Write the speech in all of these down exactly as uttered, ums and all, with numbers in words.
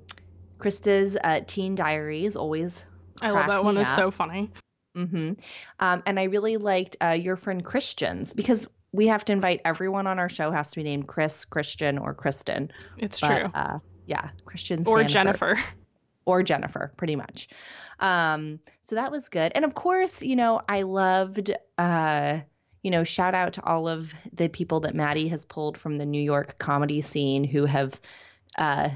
Um, Krista's uh, Teen Diaries always I love that one. Up. It's so funny. Mm-hmm. Um, and I really liked uh, your friend Christian's because we have to invite everyone on our show has to be named Chris, Christian, or Kristen. It's but, true. Uh, yeah. Christian's Or Jennifer. Jennifer. Or Jennifer, pretty much. Um, so that was good. And of course, you know, I loved, uh, you know, shout out to all of the people that Maddie has pulled from the New York comedy scene who have uh,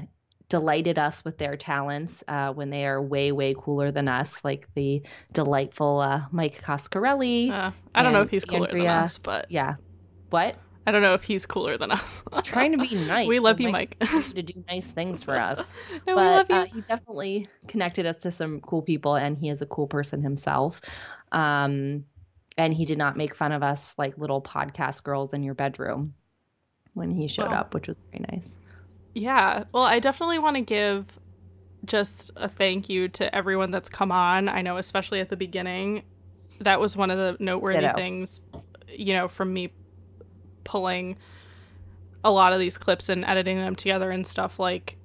delighted us with their talents uh, when they are way, way cooler than us, like the delightful uh, Mike Coscarelli. Uh, I don't know if he's cooler Andrea. than us, but. Yeah. What? I don't know if he's cooler than us. Trying to be nice. We love you, Mike. Mike. To do nice things for us. No, but, we love you. Uh, he definitely connected us to some cool people, and he is a cool person himself. Um, And he did not make fun of us like little podcast girls in your bedroom when he showed well, up, which was very nice. Yeah. Well, I definitely want to give just a thank you to everyone that's come on. I know, especially at the beginning, that was one of the noteworthy Ditto. things, you know, from me pulling a lot of these clips and editing them together and stuff. Like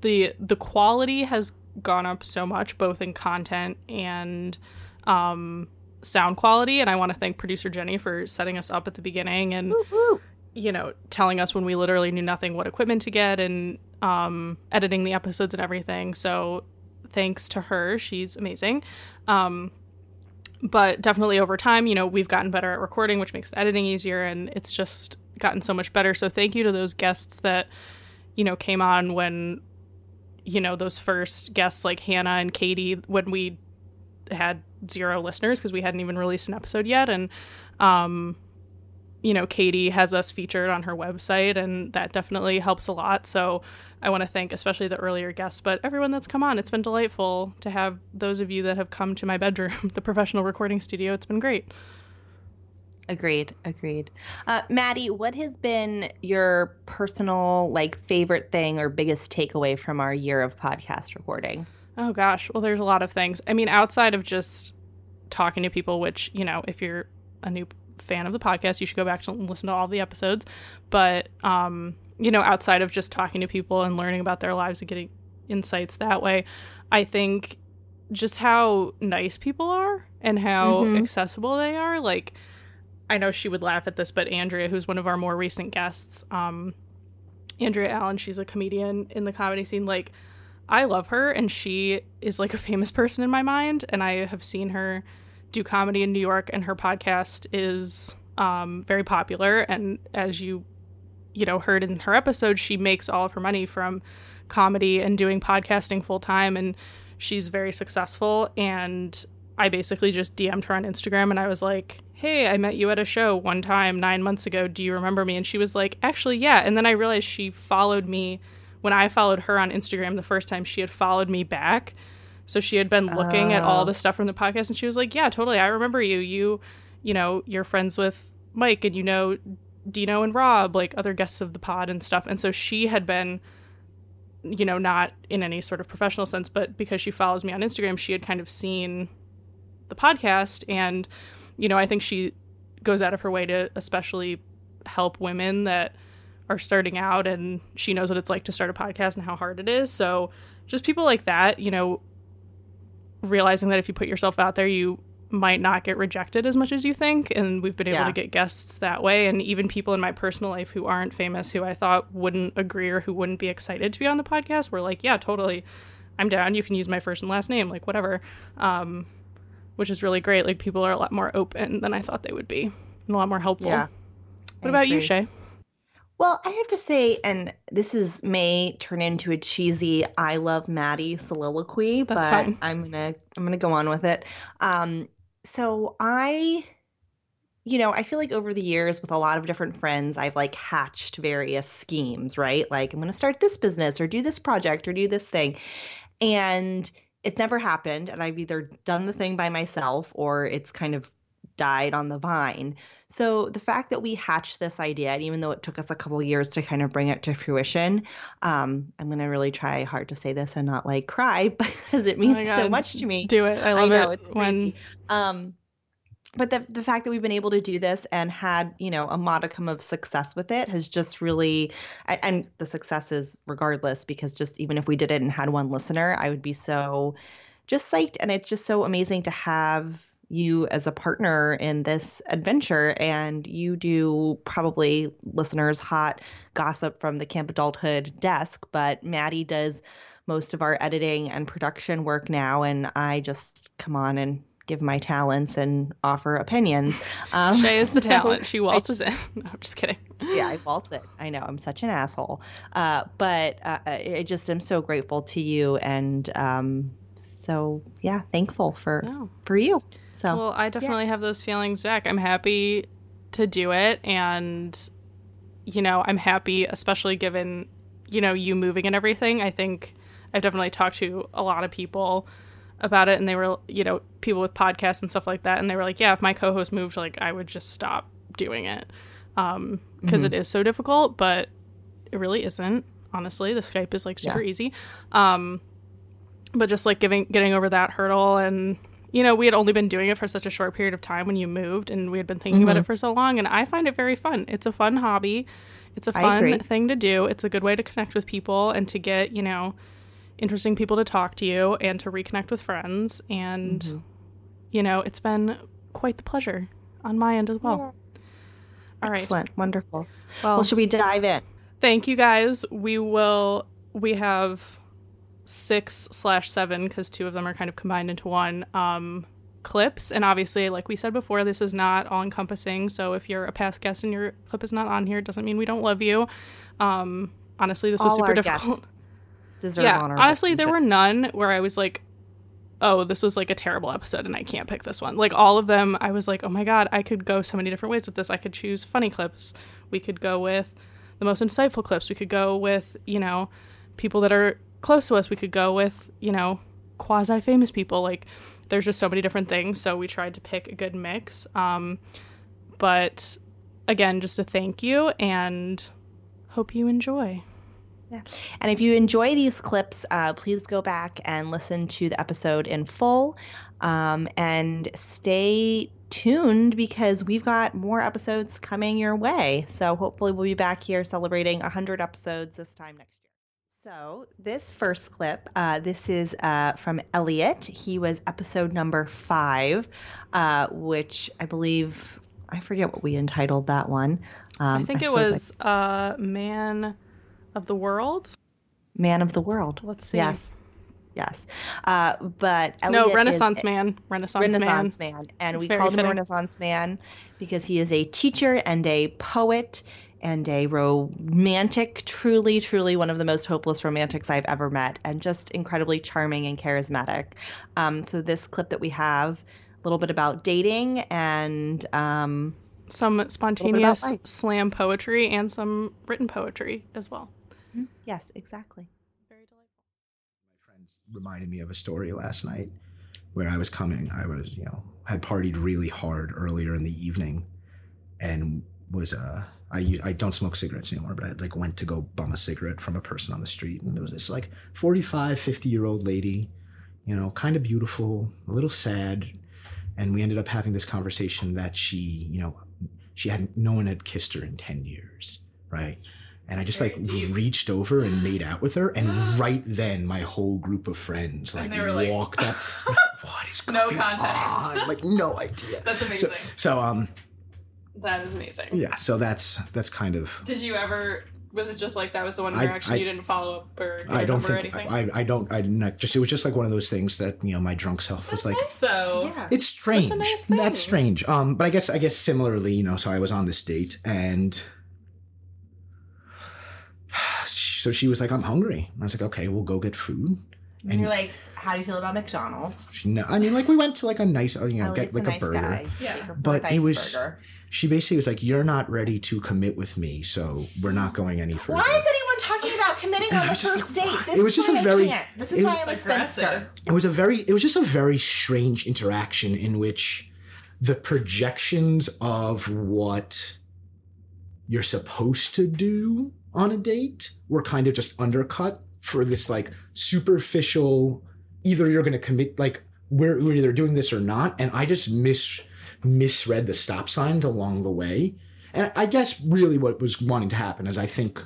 the the quality has gone up so much, both in content and um, sound quality. And I want to thank producer Jenny for setting us up at the beginning and, ooh, ooh. you know, telling us when we literally knew nothing what equipment to get and um, editing the episodes and everything. So thanks to her. She's amazing. Um, but definitely over time, you know, we've gotten better at recording, which makes the editing easier. And it's just gotten so much better. So thank you to those guests that, you know, came on when, you know, those first guests like Hannah and Katie, when we had zero listeners because we hadn't even released an episode yet. And, um, you know, Katie has us featured on her website, and that definitely helps a lot. So I want to thank especially the earlier guests, but everyone that's come on. It's been delightful to have those of you that have come to my bedroom, the professional recording studio. It's been great. Agreed. Agreed. Uh, Maddie, what has been your personal, like, favorite thing or biggest takeaway from our year of podcast recording? Oh, gosh. Well, there's a lot of things. I mean, outside of just talking to people, which, you know, if you're a new fan of the podcast, you should go back and listen to all the episodes. But, um, you know, outside of just talking to people and learning about their lives and getting insights that way, I think just how nice people are and how mm-hmm. accessible they are. Like, I know she would laugh at this, but Andrea, who's one of our more recent guests, um, Andrea Allen, she's a comedian in the comedy scene. Like, I love her, and she is like a famous person in my mind, and I have seen her do comedy in New York, and her podcast is um, very popular. And as you, you know, heard in her episode, she makes all of her money from comedy and doing podcasting full time, and she's very successful. And I basically just D M'd her on Instagram, and I was like, hey, I met you at a show one time nine months ago. Do you remember me? And she was like, actually, yeah. And then I realized she followed me when I followed her on Instagram the first time. She had followed me back. So she had been looking oh. at all the stuff from the podcast, and she was like, yeah, totally. I remember you. You, you know, you're friends with Mike, and you know Dino and Rob, like other guests of the pod and stuff. And so she had been, you know, not in any sort of professional sense, but because she follows me on Instagram, she had kind of seen the podcast. And you know, I think she goes out of her way to especially help women that are starting out, and she knows what it's like to start a podcast and how hard it is. So just people like that, you know, realizing that if you put yourself out there, you might not get rejected as much as you think. And we've been able yeah. to get guests that way. And even people in my personal life who aren't famous, who I thought wouldn't agree or who wouldn't be excited to be on the podcast, were like, yeah, totally. I'm down. You can use my first and last name, like whatever. Um, which is really great. Like, people are a lot more open than I thought they would be, and a lot more helpful. Yeah, what I about agree. you, Shay? Well, I have to say, and this is may turn into a cheesy I love Maddie soliloquy, That's but fine. I'm gonna I'm gonna go on with it. Um, so I, you know, I feel like over the years with a lot of different friends, I've like hatched various schemes, right? Like, I'm gonna start this business or do this project or do this thing, and it's never happened, and I've either done the thing by myself or it's kind of died on the vine. So the fact that we hatched this idea, and even though it took us a couple of years to kind of bring it to fruition, um, I'm going to really try hard to say this and not like cry, because it means oh so much to me. Do it. I love I know, it. It's crazy. When... Um, but the the fact that we've been able to do this and had, you know, a modicum of success with it has just really, and the success is regardless, because just even if we did it and had one listener, I would be so just psyched. And it's just so amazing to have you as a partner in this adventure. And you do probably, listeners, hot gossip from the Camp Adulthood desk, but Maddie does most of our editing and production work now. And I just come on and give my talents and offer opinions. Um, Shay is the so talent. She waltzes I, in. No, I'm just kidding. Yeah, I waltz it. I know. I'm such an asshole. Uh, but uh, I just am so grateful to you, and um, so, yeah, thankful for oh. for you. So, well, I definitely yeah. have those feelings back. I'm happy to do it, and, you know, I'm happy, especially given, you know, you moving and everything. I think I've definitely talked to a lot of people about it, and they were, you know, people with podcasts and stuff like that, and they were like, yeah, if my co-host moved, like, I would just stop doing it, um, because mm-hmm. it is so difficult, but it really isn't, honestly. The Skype is, like, super yeah. easy, um, but just, like, giving getting over that hurdle, and, you know, we had only been doing it for such a short period of time when you moved, and we had been thinking mm-hmm. about it for so long, and I find it very fun. It's a fun hobby. It's a fun thing to do. It's a good way to connect with people and to get, you know, interesting people to talk to you and to reconnect with friends. And, mm-hmm. you know, it's been quite the pleasure on my end as well. Yeah. All right. Excellent. Wonderful. Well, well, should we dive in? Thank you, guys. We will. We have six slash seven, because two of them are kind of combined into one, um, clips. And obviously, like we said before, this is not all encompassing. So if you're a past guest and your clip is not on here, it doesn't mean we don't love you. Um, honestly, this all was super difficult. Guests. Yeah, honestly, there were none where I was like, oh, this was like a terrible episode and I can't pick this one. Like, all of them, I was like, oh my God, I could go so many different ways with this. I could choose funny clips. We could go with the most insightful clips. We could go with, you know, people that are close to us. We could go with, you know, quasi-famous people. Like, there's just so many different things. So we tried to pick a good mix. Um, but again, just a thank you and hope you enjoy. Yeah. And if you enjoy these clips, uh, please go back and listen to the episode in full, um, and stay tuned because we've got more episodes coming your way. So hopefully we'll be back here celebrating one hundred episodes this time next year. So this first clip, uh, this is uh, from Elliot. He was episode number five, uh, which I believe, I forget what we entitled that one. Um, I think I it was I... uh, Man... of the world? Man of the world. Let's see. Yes. Yes. Uh, but Elliot no, Renaissance man. Renaissance, Renaissance man. man. And we Very called fitting. him Renaissance man because he is a teacher and a poet and a romantic, truly, truly one of the most hopeless romantics I've ever met, and just incredibly charming and charismatic. Um, so this clip that we have, a little bit about dating and... Um, some spontaneous slam poetry and some written poetry as well. Yes, exactly. Very delightful. My friends reminded me of a story last night where I was coming. I was, you know, had partied really hard earlier in the evening, and was uh, I I don't smoke cigarettes anymore, but I like went to go bum a cigarette from a person on the street, and there was this like forty-five, fifty year old lady, you know, kind of beautiful, a little sad, and we ended up having this conversation that she, you know, she hadn't, no one had kissed her in ten years, right? And I just like reached over and made out with her, and right then my whole group of friends like walked like, up. Like, what is going on? No context. On? Like no idea. That's amazing. So, so um, that is amazing. Yeah. So that's that's kind of. Did you ever? Was it just like that was the one interaction I, I, you didn't follow up or get I don't think, or anything? I, I don't. I not just. It was just like one of those things that, you know, my drunk self that's was like. Nice though. Yeah. It's strange. That's a nice thing. That's strange. Um, but I guess I guess similarly, you know, so I was on this date and. So she was like, I'm hungry. And I was like, okay, we'll go get food. And, and you're like, how do you feel about McDonald's? No, I mean, like we went to like a nice, you know, get like a, a nice burger. Guy. Yeah. But nice it was, burger. She basically was like, you're not ready to commit with me, so we're not going any further. Why is anyone talking about committing and on the first like, date? This it was is just why a very, I can't. This is why was, I was Spencer. It was a very, it was just a very strange interaction in which the projections of what you're supposed to do on a date were kind of just undercut for this like superficial, either you're going to commit, like we're, we're either doing this or not. And I just mis misread the stop signs along the way. And I guess really what was wanting to happen is I think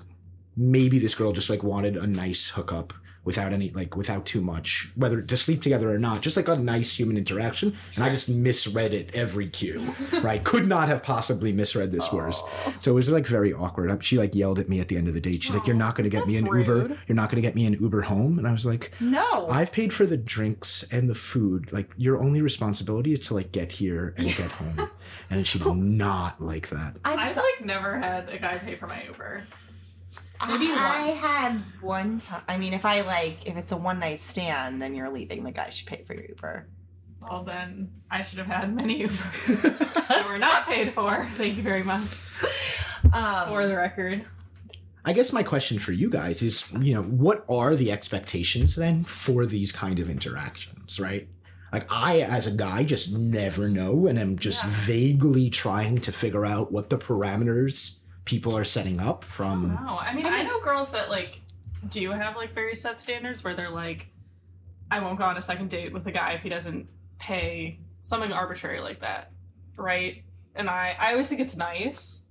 maybe this girl just like wanted a nice hookup without any, like without too much, whether to sleep together or not, just like a nice human interaction. Sure. And I just misread it every cue, right? Could not have possibly misread this oh. worse. So it was like very awkward. She like yelled at me at the end of the date. She's oh, like, you're not going to get me an rude. Uber. You're not going to get me an Uber home. And I was like, no, I've paid for the drinks and the food. Like your only responsibility is to like get here and get home. And she did not like that. I've so- like never had a guy pay for my Uber. Maybe I once. had one time. I mean, if I like, if it's a one night stand and you're leaving, the guy should pay for your Uber. Well, then I should have had many Ubers that were not paid for. Thank you very much. Um, for the record. I guess my question for you guys is, you know, what are the expectations then for these kind of interactions, right? Like, I, as a guy, just never know, and I'm just yeah. vaguely trying to figure out what the parameters people are setting up from... I don't know. I mean, I mean, I know girls that, like, do have, like, very set standards where they're like, I won't go on a second date with a guy if he doesn't pay, something arbitrary like that, right? And I, I always think it's nice,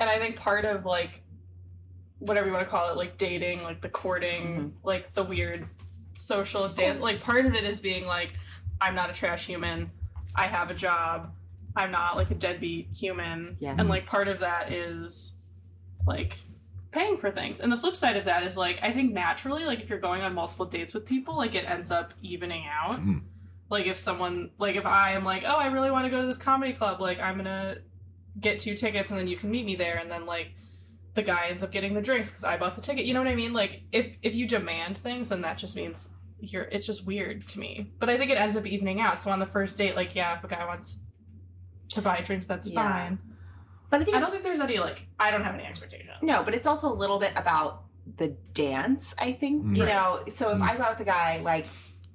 and I think part of, like, whatever you want to call it, like, dating, like, the courting, mm-hmm. like, the weird social dance, like, part of it is being, like, I'm not a trash human. I have a job. I'm not like a deadbeat human. Yeah. And like part of that is like paying for things. And the flip side of that is like, I think naturally, like if you're going on multiple dates with people, like it ends up evening out. Mm-hmm. Like if someone, like if I am like, oh, I really want to go to this comedy club. Like I'm going to get two tickets and then you can meet me there. And then like the guy ends up getting the drinks because I bought the ticket. You know what I mean? Like if, if you demand things, then that just means You're, it's just weird to me. But I think it ends up evening out. So on the first date, like, yeah, if a guy wants to buy drinks, that's yeah. fine. But I, think I don't think there's any, like, I don't have any expectations. No, but it's also a little bit about the dance, I think. Mm-hmm. You know, so if mm-hmm. I go out with a guy, like,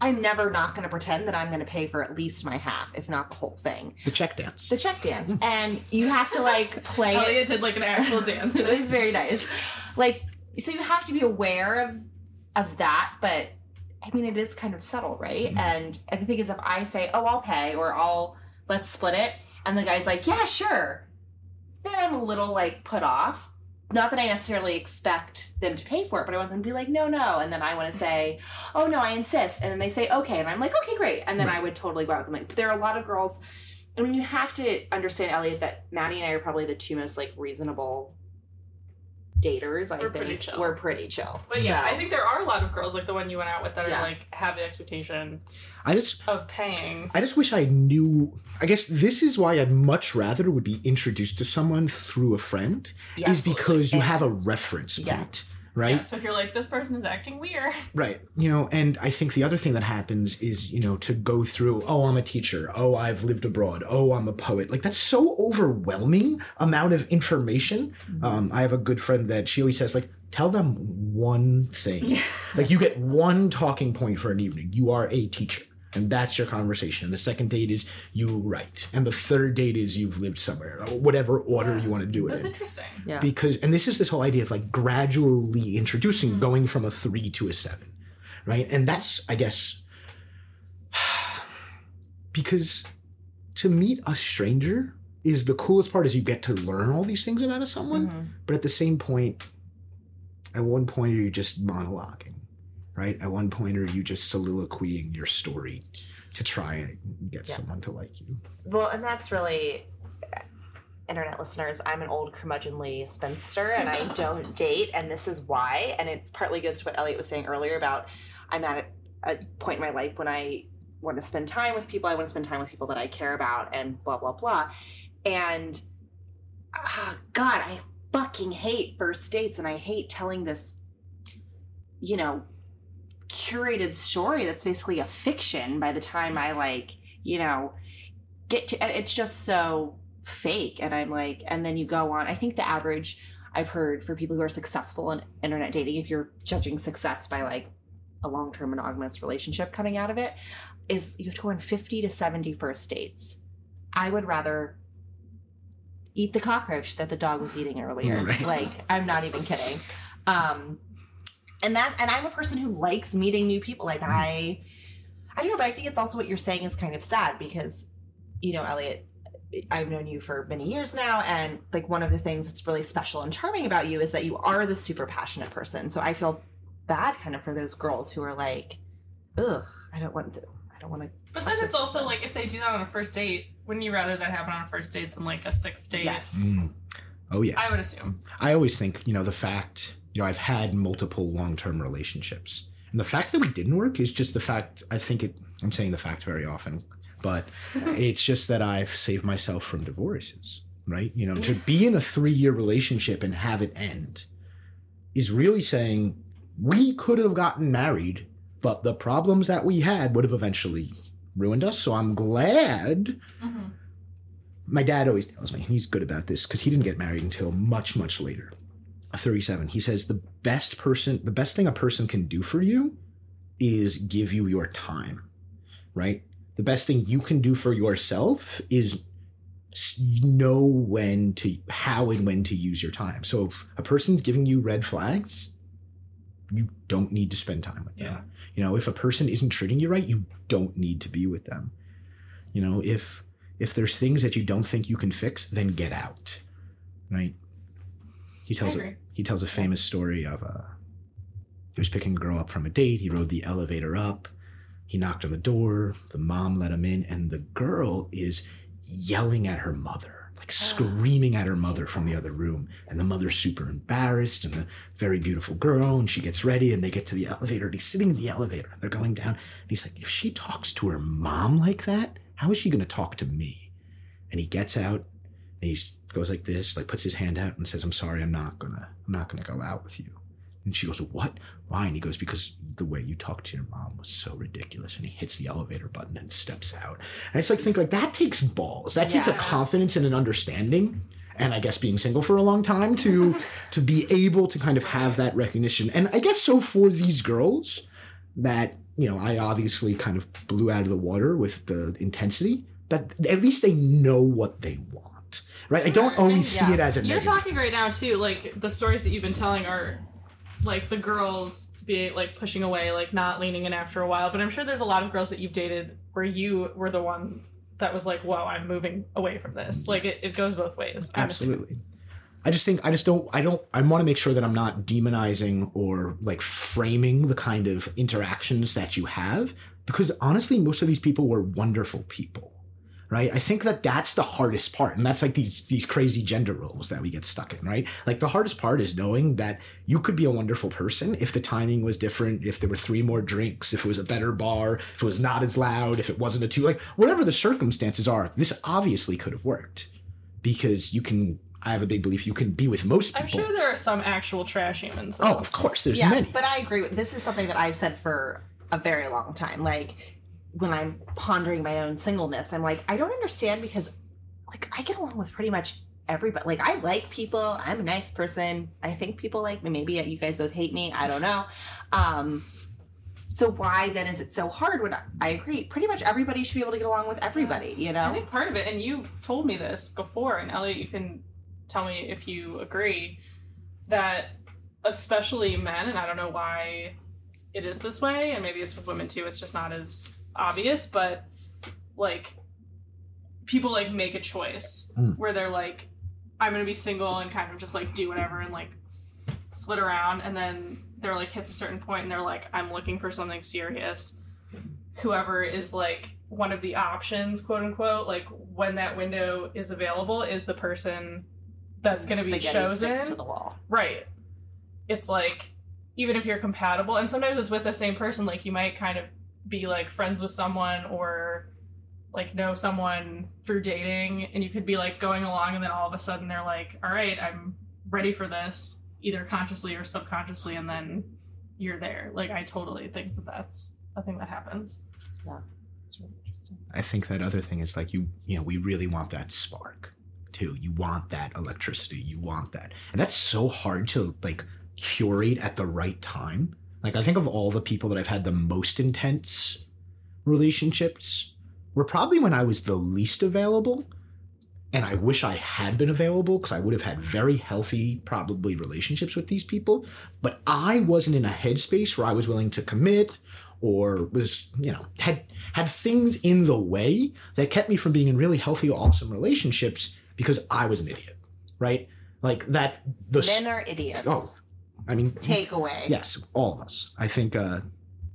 I'm never not going to pretend that I'm going to pay for at least my half, if not the whole thing. The check dance. The check dance. Mm-hmm. And you have to, like, play Elliot it. did, like, an actual dance. It was very nice. Like, so you have to be aware of of that, but... I mean, it is kind of subtle, right? Mm-hmm. And, and the thing is, if I say, oh, I'll pay, or I'll, let's split it, and the guy's like, yeah, sure, then I'm a little, like, put off. Not that I necessarily expect them to pay for it, but I want them to be like, no, no. And then I want to say, oh, no, I insist. And then they say, okay. And I'm like, okay, great. And then right. I would totally go out with them. Like, there are a lot of girls. I mean, you have to understand, Elliot, that Maddie and I are probably the two most, like, reasonable daters. We're, I think, pretty chill. We're pretty chill. But yeah, so. I think there are a lot of girls like the one you went out with that yeah. are like have the expectation I just, of paying. I just wish I knew. I guess this is why I'd much rather would be introduced to someone through a friend yes. is because you and, have a reference yeah. point, right? Yeah, so if you're like, this person is acting weird. Right. You know, and I think the other thing that happens is, you know, to go through, oh, I'm a teacher. Oh, I've lived abroad. Oh, I'm a poet. Like, that's so overwhelming amount of information. Mm-hmm. Um, I have a good friend that she always says, like, tell them one thing. Yeah. Like, you get one talking point for an evening. You are a teacher. And that's your conversation. And the second date is you write. And the third date is you've lived somewhere, or whatever order yeah. you want to do it that's in. That's interesting. Yeah. Because, and this is this whole idea of like gradually introducing, mm-hmm. going from a three to a seven, right? And that's, I guess, because to meet a stranger is the coolest part is you get to learn all these things about someone. Mm-hmm. But at the same point, at one point you're just monologuing. Right? At one point, are you just soliloquying your story to try and get yeah. someone to like you? Well, and that's really, internet listeners, I'm an old curmudgeonly spinster, and I don't date, and this is why. And it's partly goes to what Elliot was saying earlier about I'm at a, a point in my life when I want to spend time with people, I want to spend time with people that I care about, and blah, blah, blah. And, oh, God, I fucking hate first dates, and I hate telling this, you know, curated story that's basically a fiction by the time I like, you know, get to, and it's just so fake. And I'm like, and then you go on. I think the average I've heard for people who are successful in internet dating, if you're judging success by like a long-term monogamous relationship coming out of it, is you have to go on fifty to seventy first dates. I would rather eat the cockroach that the dog was eating earlier. Right. Like, I'm not even kidding. Um, And that, and I'm a person who likes meeting new people. Like I, I don't know, but I think it's also what you're saying is kind of sad because, you know, Elliot, I've known you for many years now. And like one of the things that's really special and charming about you is that you are the super passionate person. So I feel bad kind of for those girls who are like, ugh, I don't want to, I don't want to. But then it's also person. Like, if they do that on a first date, wouldn't you rather that happen on a first date than like a sixth date? Yes. Mm. Oh yeah. I would assume. I always think, you know, the fact, you know, I've had multiple long-term relationships. And the fact that we didn't work is just the fact, I think it, I'm saying the fact very often, but it's just that I've saved myself from divorces, right? You know, to be in a three-year relationship and have it end is really saying we could have gotten married, but the problems that we had would have eventually ruined us. So I'm glad. Mm-hmm. My dad always tells me, and he's good about this, because he didn't get married until much, much later. thirty-seven. He says, the best person, the best thing a person can do for you is give you your time, right? The best thing you can do for yourself is know when to, how and when to use your time. So if a person's giving you red flags, you don't need to spend time with them. Yeah. You know, if a person isn't treating you right, you don't need to be with them. You know, if if there's things that you don't think you can fix, then get out, right? He tells a, he tells a famous story of uh, he was picking a girl up from a date. He rode the elevator up. He knocked on the door. The mom let him in, and the girl is yelling at her mother, like screaming at her mother from the other room. And the mother's super embarrassed, and the very beautiful girl, and she gets ready, and they get to the elevator, and he's sitting in the elevator, and they're going down. And he's like, if she talks to her mom like that, how is she going to talk to me? And he gets out, and he goes like this, like puts his hand out and says, I'm sorry, I'm not going to, I'm not going to go out with you. And she goes, what? Why? And he goes, because the way you talked to your mom was so ridiculous. And he hits the elevator button and steps out. And I just like think like that takes balls. That yeah. takes a confidence and an understanding. And I guess being single for a long time to to be able to kind of have that recognition. And I guess so for these girls that, you know, I obviously kind of blew out of the water with the intensity, but at least they know what they want. Right? I don't always yeah. see it as a negative. You're talking right now too, like the stories that you've been telling are like the girls be like pushing away, like not leaning in after a while. But I'm sure there's a lot of girls that you've dated where you were the one that was like, whoa, I'm moving away from this. Like it, it goes both ways. Absolutely. I just think, I just don't, I don't, I want to make sure that I'm not demonizing or like framing the kind of interactions that you have, because honestly, most of these people were wonderful people, right? I think that that's the hardest part. And that's like these these crazy gender roles that we get stuck in, right? Like the hardest part is knowing that you could be a wonderful person if the timing was different, if there were three more drinks, if it was a better bar, if it was not as loud, if it wasn't a two, like whatever the circumstances are, this obviously could have worked because you can, I have a big belief you can be with most people. I'm sure there are some actual trash humans. Though. Oh, of course, there's yeah, many. But I agree with, this is something that I've said for a very long time. Like, when I'm pondering my own singleness, I'm like, I don't understand because, like, I get along with pretty much everybody. Like, I like people. I'm a nice person. I think people like me. Maybe you guys both hate me. I don't know. Um, so why then is it so hard when I, I agree? Pretty much everybody should be able to get along with everybody, you know? I think part of it, and you told me this before, and Elliot, you can tell me if you agree, that especially men, and I don't know why it is this way, and maybe it's with women too, it's just not as obvious, but like people like make a choice mm. where they're like, I'm gonna be single and kind of just like do whatever and like f- flit around, and then they're like hits a certain point and they're like, I'm looking for something serious. Whoever is like one of the options, quote unquote, like when that window is available is the person that's gonna be chosen. To the wall. Right. It's like, even if you're compatible, and sometimes it's with the same person, like you might kind of be like friends with someone or like know someone through dating, and you could be like going along, and then all of a sudden they're like, all right, I'm ready for this, either consciously or subconsciously, and then you're there. Like, I totally think that that's a thing that happens. Yeah, it's really interesting. I think that other thing is like, you you know, we really want that spark too. You want that electricity, you want that, and that's so hard to like curate at the right time. Like, I think of all the people that I've had the most intense relationships were probably when I was the least available. And I wish I had been available because I would have had very healthy, probably, relationships with these people. But I wasn't in a headspace where I was willing to commit or was, you know, had had things in the way that kept me from being in really healthy, awesome relationships because I was an idiot, right? Like that. The Men are idiots. Oh. I mean, takeaway. Yes, all of us. I think, uh,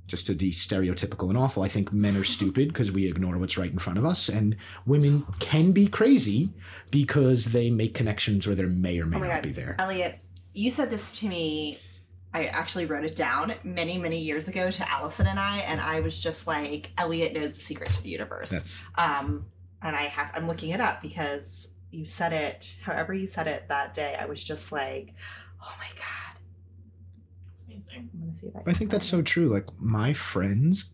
just to be stereotypical and awful, I think men are stupid because we ignore what's right in front of us, and women can be crazy because they make connections where there may or may oh my not God. Be there. Elliot, you said this to me. I actually wrote it down many, many years ago to Allison and I, and I was just like, Elliot knows the secret to the universe. That's... Um, and I have, I'm looking it up because you said it, however you said it that day, I was just like, oh my God. I'm gonna see if I, I think that's it. So true. Like, my friends,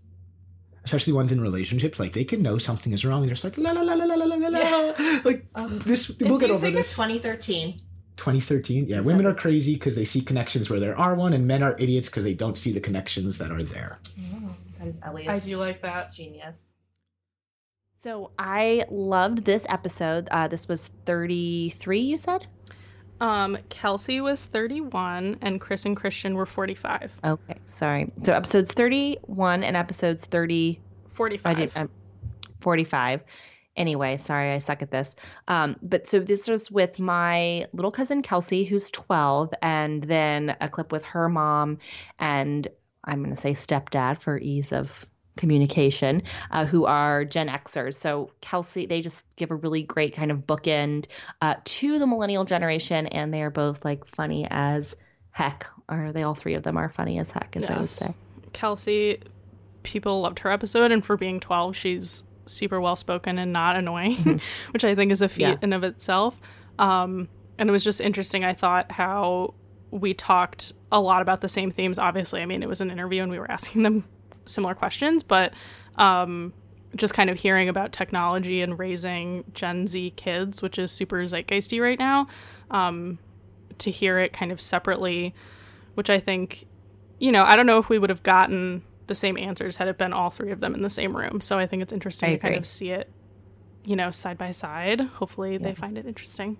especially ones in relationships, like they can know something is wrong and they're just like la la la la la la la la. Like, um, this, we'll get over this. twenty thirteen twenty thirteen Yeah, women are crazy because they see connections where there are one, and men are idiots because they don't see the connections that are there. Oh, that is Elliot's. I do like that. Genius. So I loved this episode. Uh, this was thirty-three, you said? Um, Kelsey was thirty-one, and Chris and Christian were forty-five. Okay, sorry. So episodes thirty-one and episodes thirty... forty-five. I did, um, forty-five. Anyway, sorry, I suck at this. Um, but so this was with my little cousin Kelsey, who's twelve, and then a clip with her mom and I'm going to say stepdad for ease of communication, uh, who are Gen Xers. So Kelsey, they just give a really great kind of bookend uh, to the millennial generation, and they are both like funny as heck. Or they all three of them are funny as heck, as yes. I would say. Kelsey, people loved her episode, and for being twelve, she's super well-spoken and not annoying, which I think is a feat yeah. in of itself. Um, and it was just interesting, I thought, how we talked a lot about the same themes. Obviously, I mean, it was an interview and we were asking them similar questions, but um, just kind of hearing about technology and raising Gen Z kids, which is super zeitgeisty right now, um, to hear it kind of separately, which I think, you know, I don't know if we would have gotten the same answers had it been all three of them in the same room. So I think it's interesting to kind of see it, you know, side by side. Hopefully yeah. they find it interesting.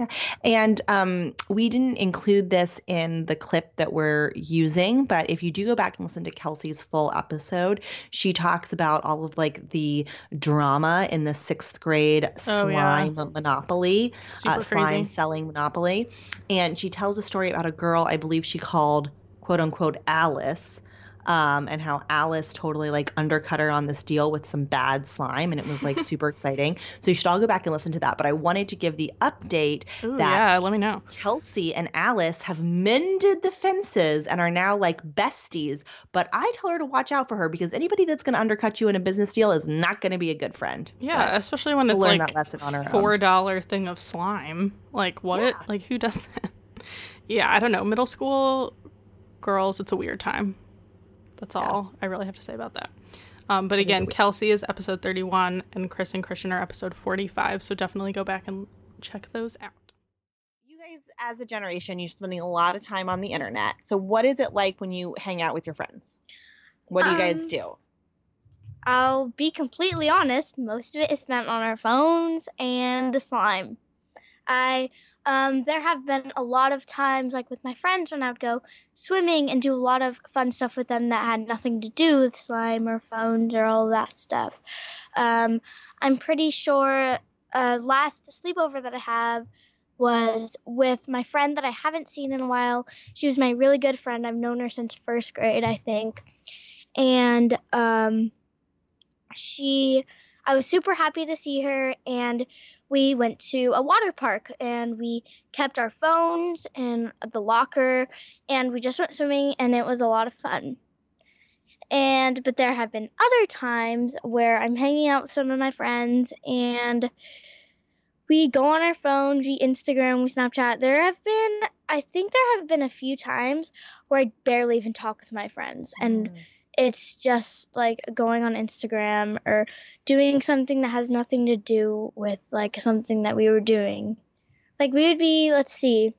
Yeah. And um, we didn't include this in the clip that we're using, but if you do go back and listen to Kelsey's full episode, she talks about all of like the drama in the sixth grade slime oh, yeah. monopoly, uh, slime crazy. selling monopoly. And she tells a story about a girl, I believe she called quote unquote Alice, Um, and how Alice totally like undercut her on this deal with some bad slime, and it was like super exciting. So you should all go back and listen to that. But I wanted to give the update Ooh, that yeah, let me know. Kelsey and Alice have mended the fences and are now like besties. But I tell her to watch out for her, because anybody that's going to undercut you in a business deal is not going to be a good friend. Yeah, but especially when it's like a four dollar thing of slime. Like what? Yeah. Like who does that? Yeah, I don't know. Middle school girls, it's a weird time. That's yeah. all I really have to say about that. Um, but again, Kelsey is episode thirty-one and Chris and Christian are episode forty-five. So definitely go back and check those out. You guys, as a generation, you're spending a lot of time on the internet. So what is it like when you hang out with your friends? What do um, you guys do? I'll be completely honest. Most of it is spent on our phones and the slime. I um, there have been a lot of times, like with my friends, when I would go swimming and do a lot of fun stuff with them that had nothing to do with slime or phones or all that stuff. Um, I'm pretty sure uh, last sleepover that I had was with my friend that I haven't seen in a while. She was my really good friend. I've known her since first grade, I think. And um, she, I was super happy to see her, and we went to a water park, and we kept our phones in the locker, and we just went swimming, and it was a lot of fun. And but there have been other times where I'm hanging out with some of my friends, and we go on our phones, we Instagram, we Snapchat. There have been, I think there have been a few times where I barely even talk with my friends, and mm. it's just like going on Instagram or doing something that has nothing to do with like something that we were doing. Like we would be, let's see,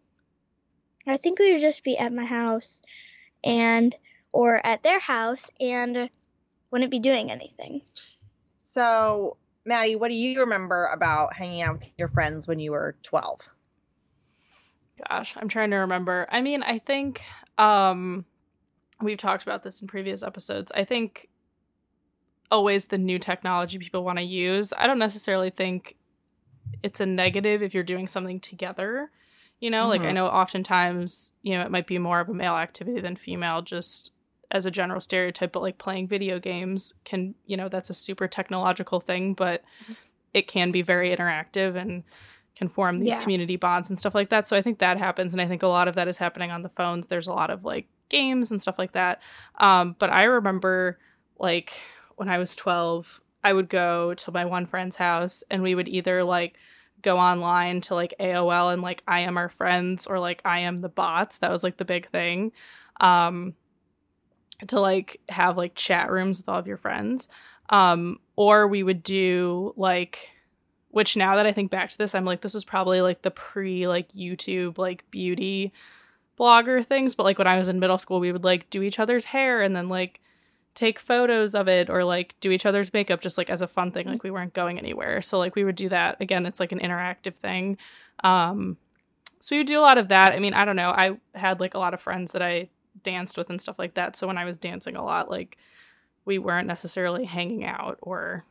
I think we would just be at my house and or at their house and wouldn't be doing anything. So, Maddie, what do you remember about hanging out with your friends when you were twelve? Gosh, I'm trying to remember. I mean, I think... um we've talked about this in previous episodes. I think always the new technology people want to use. I don't necessarily think it's a negative if you're doing something together. You know, mm-hmm. like I know oftentimes, you know, it might be more of a male activity than female just as a general stereotype, but like playing video games can, you know, that's a super technological thing, but mm-hmm. it can be very interactive and can form these yeah. community bonds and stuff like that. So I think that happens. And I think a lot of that is happening on the phones. There's a lot of like games and stuff like that. Um, but I remember like when I was twelve, I would go to my one friend's house and we would either like go online to like A O L and like I am our friends or like I am the bots. That was like the big thing. Um, to like have like chat rooms with all of your friends. Um, or we would do like which now that I think back to this, I'm like, this was probably like the pre like YouTube, like beauty blogger things. But like when I was in middle school, we would like do each other's hair and then like take photos of it or like do each other's makeup just like as a fun thing. Like we weren't going anywhere. So like we would do that. Again, it's like an interactive thing. Um, so we would do a lot of that. I mean, I don't know. I had like a lot of friends that I danced with and stuff like that. So when I was dancing a lot, like we weren't necessarily hanging out or,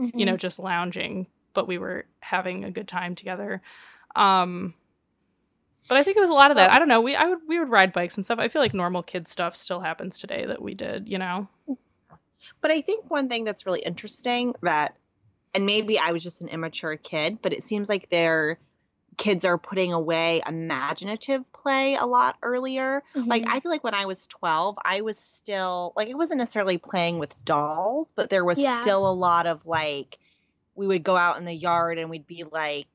mm-hmm. you know, just lounging, but we were having a good time together. Um, but I think it was a lot of that. I don't know. We I would we would ride bikes and stuff. I feel like normal kid stuff still happens today that we did, you know? But I think one thing that's really interesting that, and maybe I was just an immature kid, but it seems like their kids are putting away imaginative play a lot earlier. Mm-hmm. Like I feel like when I was twelve, I was still like, it wasn't necessarily playing with dolls, but there was yeah. still a lot of like, we would go out in the yard and we'd be like,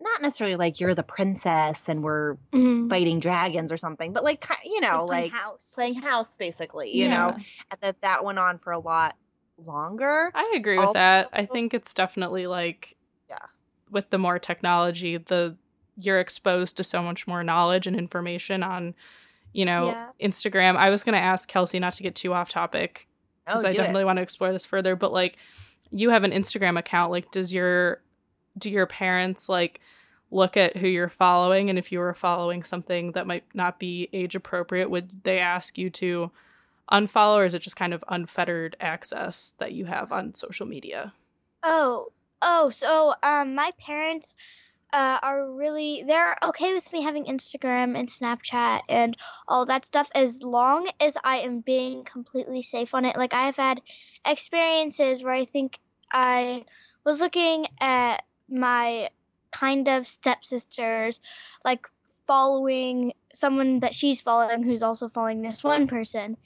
not necessarily like you're the princess and we're mm-hmm. fighting dragons or something, but like, you know, like, like house. playing house basically, you yeah. know, and that that went on for a lot longer. I agree also. with that. I think it's definitely like, yeah, with the more technology, the you're exposed to so much more knowledge and information on, you know, yeah. Instagram. I was going to ask Kelsey not to get too off topic because oh, I definitely it. want to explore this further, but like you have an Instagram account, like does your do your parents like look at who you're following? And if you were following something that might not be age appropriate, would they ask you to unfollow, or is it just kind of unfettered access that you have on social media? Oh, oh, so um, my parents uh, are really, they're okay with me having Instagram and Snapchat and all that stuff as long as I am being completely safe on it. Like I've had experiences where I think I was looking at my kind of stepsisters, like following someone that she's following who's also following this one person.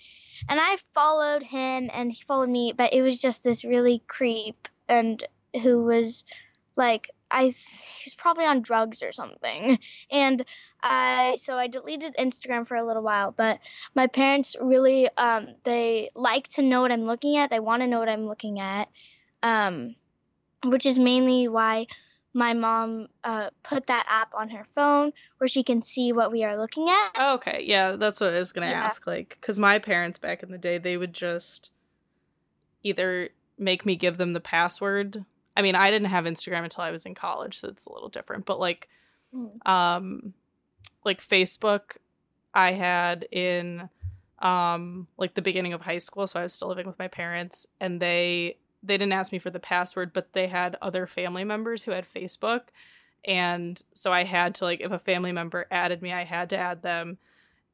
And I followed him and he followed me, but it was just this really creep and who was like, I, he was probably on drugs or something. And I, so I deleted Instagram for a little while, but my parents really, um, they like to know what I'm looking at. They want to know what I'm looking at. Um, which is mainly why my mom uh, put that app on her phone where she can see what we are looking at. Oh, okay. Yeah, that's what I was going to yeah. ask. Like, because my parents back in the day, they would just either make me give them the password. I mean, I didn't have Instagram until I was in college, so it's a little different. But, like, mm. um, like Facebook I had in, um, like, the beginning of high school, so I was still living with my parents, and they... They didn't ask me for the password, but they had other family members who had Facebook. And so I had to, like, if a family member added me, I had to add them.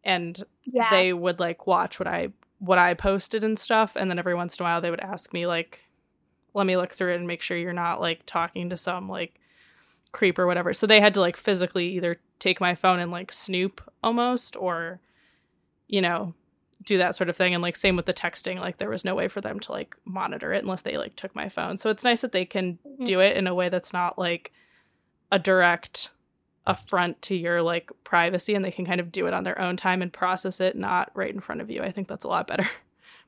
And yeah. they would, like, watch what I what I posted and stuff. And then every once in a while they would ask me, like, let me look through it and make sure you're not, like, talking to some, like, creep or whatever. So they had to, like, physically either take my phone and, like, snoop almost or, you know, do that sort of thing. And like same with the texting, like there was no way for them to like monitor it unless they like took my phone. So it's nice that they can mm-hmm. do it in a way that's not like a direct affront to your like privacy, and they can kind of do it on their own time and process it not right in front of you. I think that's a lot better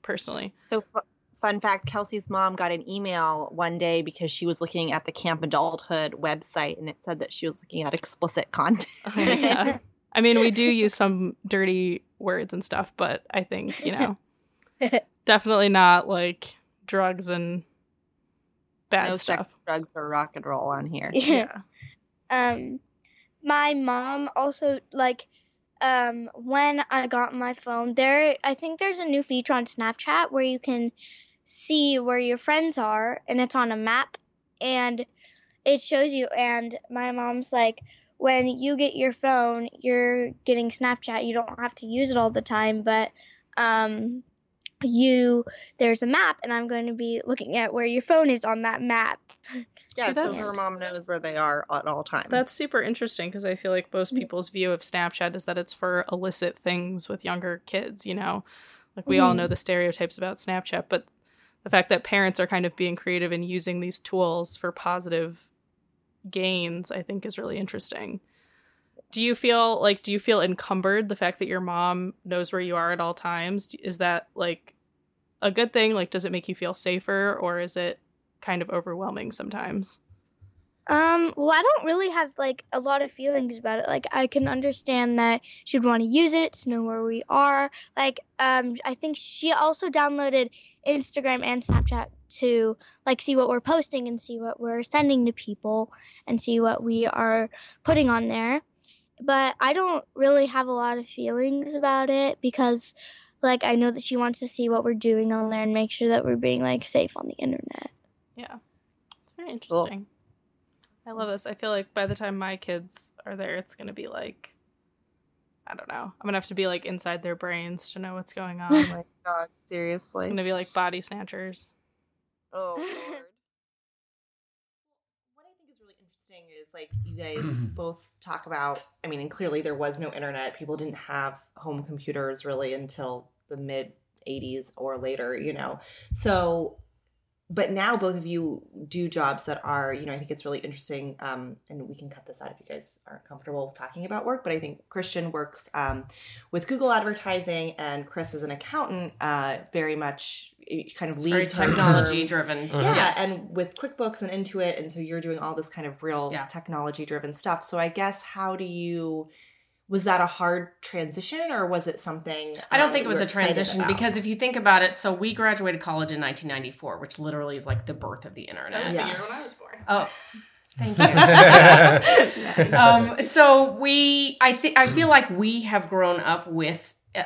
personally. So f- fun fact, Kelsey's mom got an email one day because she was looking at the Camp Adulthood website and it said that she was looking at explicit content. Oh, yeah. I mean, we do use some dirty words and stuff, but I think, you know, definitely not like drugs and bad no stuff. Sex, drugs or rock and roll on here. Yeah. yeah. Um, my mom also, like, um, when I got my phone, there, I think there's a new feature on Snapchat where you can see where your friends are, and it's on a map, and it shows you, and my mom's like, when you get your phone, you're getting Snapchat. You don't have to use it all the time, but um, you there's a map, and I'm going to be looking at where your phone is on that map. Yeah, so, so her mom knows where they are at all times. That's super interesting because I feel like most people's view of Snapchat is that it's for illicit things with younger kids, you know? Like we mm. all know the stereotypes about Snapchat, but the fact that parents are kind of being creative and using these tools for positive gains, I think, is really interesting. Do you feel like do you feel encumbered the fact that your mom knows where you are at all times? Is that like a good thing? Like, does it make you feel safer, or is it kind of overwhelming sometimes? Um, well, I don't really have, like, a lot of feelings about it. Like, I can understand that she'd want to use it to know where we are. Like, um, I think she also downloaded Instagram and Snapchat to, like, see what we're posting and see what we're sending to people and see what we are putting on there. But I don't really have a lot of feelings about it because, like, I know that she wants to see what we're doing on there and make sure that we're being, like, safe on the internet. Yeah. It's very interesting. Cool. I love this. I feel like by the time my kids are there, it's going to be like, I don't know. I'm going to have to be like inside their brains to know what's going on. Oh my God, seriously. It's going to be like body snatchers. Oh, Lord. What I think is really interesting is like you guys both talk about, I mean, and clearly there was no internet. People didn't have home computers really until the mid eighties or later, you know. So but now both of you do jobs that are, you know, I think it's really interesting, um, and we can cut this out if you guys aren't comfortable talking about work, but I think Christian works um, with Google advertising, and Chris is an accountant, uh, very much kind of leads technology-driven. Mm-hmm. Yeah, yes. And with QuickBooks and Intuit, and so you're doing all this kind of real yeah. technology-driven stuff. So I guess how do you... Was that a hard transition or was it something? I don't um, think it was a transition because if you think about it, so we graduated college in nineteen ninety-four, which literally is like the birth of the internet. That was yeah. the year when I was born. Oh, thank you. um, so we, I think, I feel like we have grown up with, uh,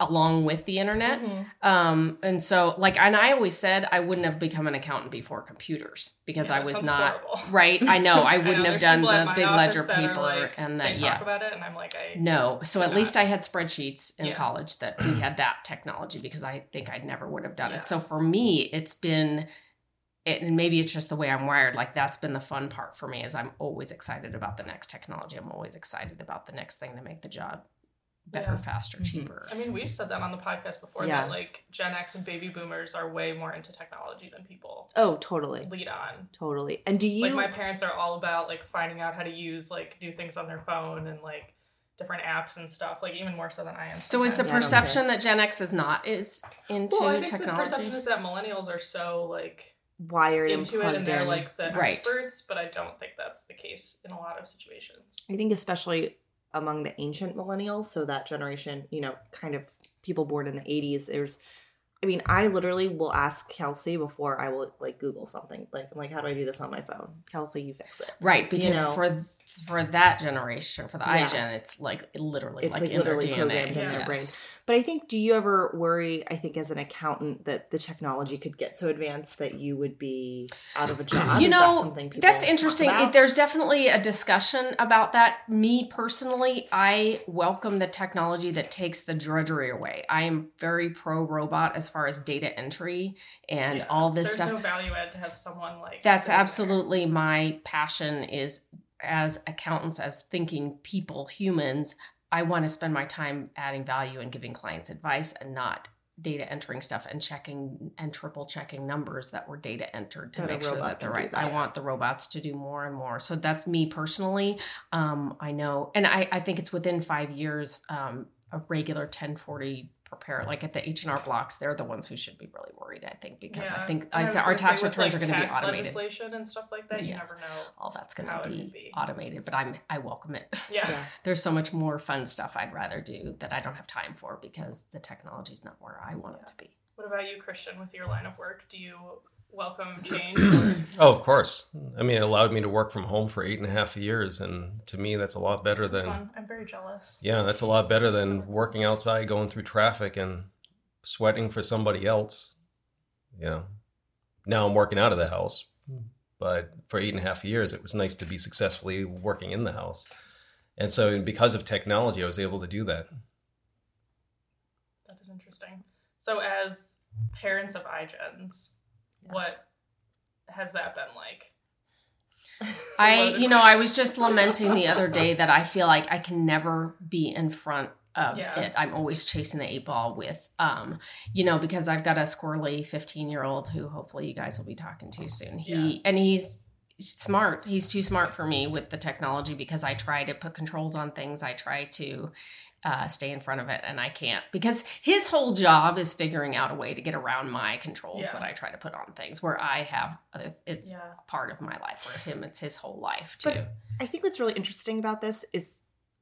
along with the internet. Mm-hmm. Um, and so like, and I always said I wouldn't have become an accountant before computers because yeah, I was not horrible. Right. I know I wouldn't I know, have done the big ledger paper like, and that. Yeah. Talk about it and I'm like, I no. So at least not. I had spreadsheets in yeah. college that we had that technology because I think I never would have done yeah. it. So for me, it's been, it, and maybe it's just the way I'm wired. Like that's been the fun part for me is I'm always excited about the next technology. I'm always excited about the next thing to make the job better, yeah. faster, cheaper. I mean, we've said that on the podcast before yeah. that like Gen X and baby boomers are way more into technology than people. Oh, totally. Lead on. Totally. And do you like my parents are all about like finding out how to use like new things on their phone and like different apps and stuff, like even more so than I am. So is the perception that Gen X is not is into well, I think technology? The perception is that millennials are so like wired into it and they're like the right. experts, but I don't think that's the case in a lot of situations. I think especially among the ancient millennials, so that generation, you know, kind of people born in the eighties, there's, I mean, I literally will ask Kelsey before I will, like, Google something. Like, I'm like, how do I do this on my phone? Kelsey, you fix it. Right, because you know? for th- for that generation, for the yeah. iGen, it's, like, literally, it's like, like in literally their D N A. Programmed yes. in their brain. But I think, do you ever worry, I think, as an accountant, that the technology could get so advanced that you would be out of a job? You Is know, that that's interesting. It, there's definitely a discussion about that. Me, personally, I welcome the technology that takes the drudgery away. I am very pro-robot as As far as data entry and yeah, all this there's stuff. There's no value add to have someone like that's absolutely there. My passion is as accountants, as thinking people, humans, I want to spend my time adding value and giving clients advice and not data entering stuff and checking and triple checking numbers that were data entered to that make sure that they're right. That. I want the robots to do more and more. So that's me personally. Um, I know. And I, I think it's within five years, um, a regular ten forty prepare like at the H and R Blocks, they're the ones who should be really worried, I think, because yeah. I think I, I our tax returns like, are going to be automated. Legislation and stuff like that, yeah. you never know. All that's going to be, be automated, but I'm I welcome it. Yeah. yeah, there's so much more fun stuff I'd rather do that I don't have time for because the technology is not where I want yeah. it to be. What about you, Christian? With your line of work, do you welcome change? Oh, of course. I mean, it allowed me to work from home for eight and a half years. And to me, that's a lot better that's than... Fun. I'm very jealous. Yeah, that's a lot better than working outside, going through traffic and sweating for somebody else. You know, now I'm working out of the house. But for eight and a half years, it was nice to be successfully working in the house. And so because of technology, I was able to do that. That is interesting. So as parents of iGens... Yeah. What has that been like? I, you know, I was just lamenting the other day that I feel like I can never be in front of yeah. it. I'm always chasing the eight ball with, um, you know, because I've got a squirrely fifteen year old who hopefully you guys will be talking to soon. He, yeah. and he's smart. He's too smart for me with the technology because I try to put controls on things. I try to uh, stay in front of it, and I can't, because his whole job is figuring out a way to get around my controls yeah. that I try to put on things, where I have, it's yeah. part of my life. For him, it's his whole life too. But I think what's really interesting about this is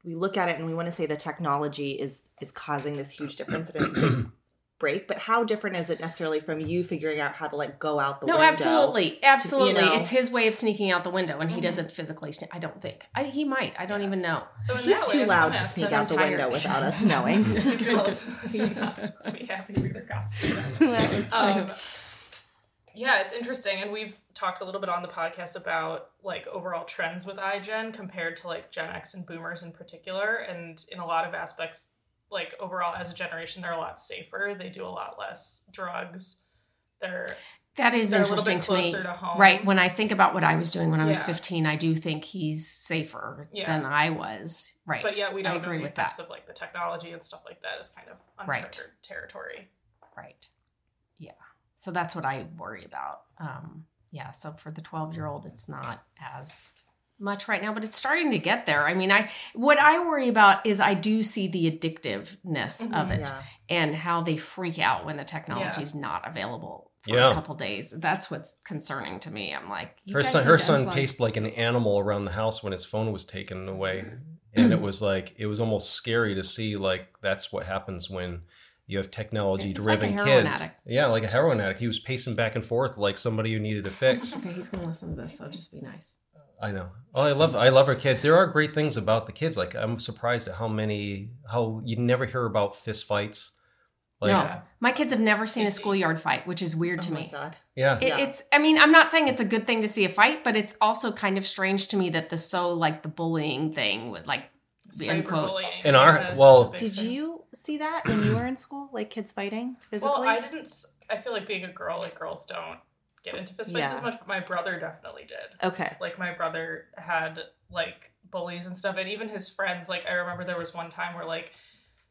we look at it and we want to say the technology is, is causing this huge difference. And it's a big break, but how different is it necessarily from you figuring out how to like go out the no, window? No, absolutely. Absolutely. To, you know. It's his way of sneaking out the window, and mm-hmm. he doesn't physically sne- I don't think. I, he might. I don't yeah. even know. So in He's that too way, loud to sneak out the tired. window without us knowing. I'll be happy we were gossiping. Um, yeah, it's interesting. And we've talked a little bit on the podcast about like overall trends with iGen compared to like Gen X and Boomers in particular. And in a lot of aspects, like overall as a generation, they're a lot safer. They do a lot less drugs. They're that is they're interesting to me. To home. Right. When I think about what I was doing when I was yeah. fifteen, I do think he's safer yeah. than I was. Right. But yeah, we don't I agree with that. Of like the technology and stuff like that is kind of uncharted right. territory. Right. Yeah. So that's what I worry about. Um, yeah. So for the twelve year old, it's not as much right now, but it's starting to get there. I mean, I, what I worry about is I do see the addictiveness mm-hmm, of it yeah. and how they freak out when the technology is yeah. not available for yeah. a couple days. That's what's concerning to me. I'm like, you her guys son, her son unplug. paced like an animal around the house when his phone was taken away. And it was like, it was almost scary to see, like, that's what happens when you have technology driven like kids. Addict. Yeah. Like a heroin addict. He was pacing back and forth like somebody who needed a fix. Okay. He's going to listen to this. So just be nice. I know. Oh, I love I love our kids. There are great things about the kids. Like, I'm surprised at how many, how you never hear about fist fights. Like, no, my kids have never seen a schoolyard fight, which is weird oh to me. God. Yeah. It, yeah, it's. I mean, I'm not saying it's a good thing to see a fight, but it's also kind of strange to me that the so like the bullying thing would like in quotes. In our well, did you see that when you were in school? Like kids fighting physically? Well, I didn't. I feel like being a girl, like girls don't get into fistfights yeah. as much, but my brother definitely did. Okay. Like, my brother had, like, bullies and stuff, and even his friends, like, I remember there was one time where, like,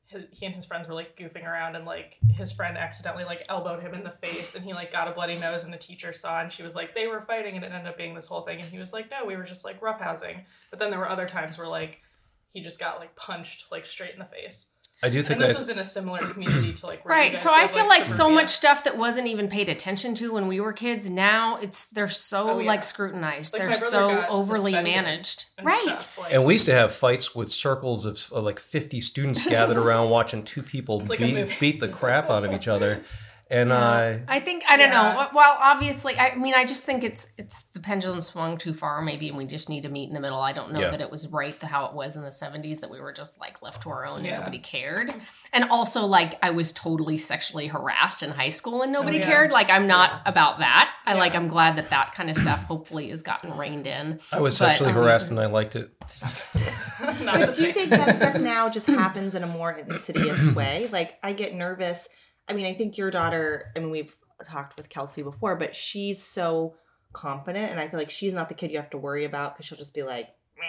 his, he and his friends were, like, goofing around, and, like, his friend accidentally, like, elbowed him in the face, and he, like, got a bloody nose, and the teacher saw, and she was like, they were fighting, and it ended up being this whole thing, and he was like, no, we were just, like, roughhousing. But then there were other times where, like, he just got, like, punched, like, straight in the face. I do think and this that... was in a similar community to like right. So I feel like, like so much stuff that wasn't even paid attention to when we were kids. Now it's they're so oh, yeah. like scrutinized. Like they're so overly managed, and right? Stuff, like... And we used to have fights with circles of uh, like fifty students gathered around watching two people like beat, beat the crap out of each other. And yeah. I, I think I don't yeah. know. Well, obviously, I mean, I just think it's it's the pendulum swung too far, maybe, and we just need to meet in the middle. I don't know yeah. that it was right the, how it was in the seventies that we were just like left to our own yeah. and nobody cared. And also, like, I was totally sexually harassed in high school and nobody oh, yeah. cared. Like, I'm not yeah. about that. I yeah. like I'm glad that that kind of stuff hopefully is gotten reined in. I was but, sexually um, harassed and I liked it. Not but do you think that stuff now just happens in a more insidious way? Like, I get nervous. I mean, I think your daughter, I mean, we've talked with Kelsey before, but she's so confident. And I feel like she's not the kid you have to worry about because she'll just be like, meh.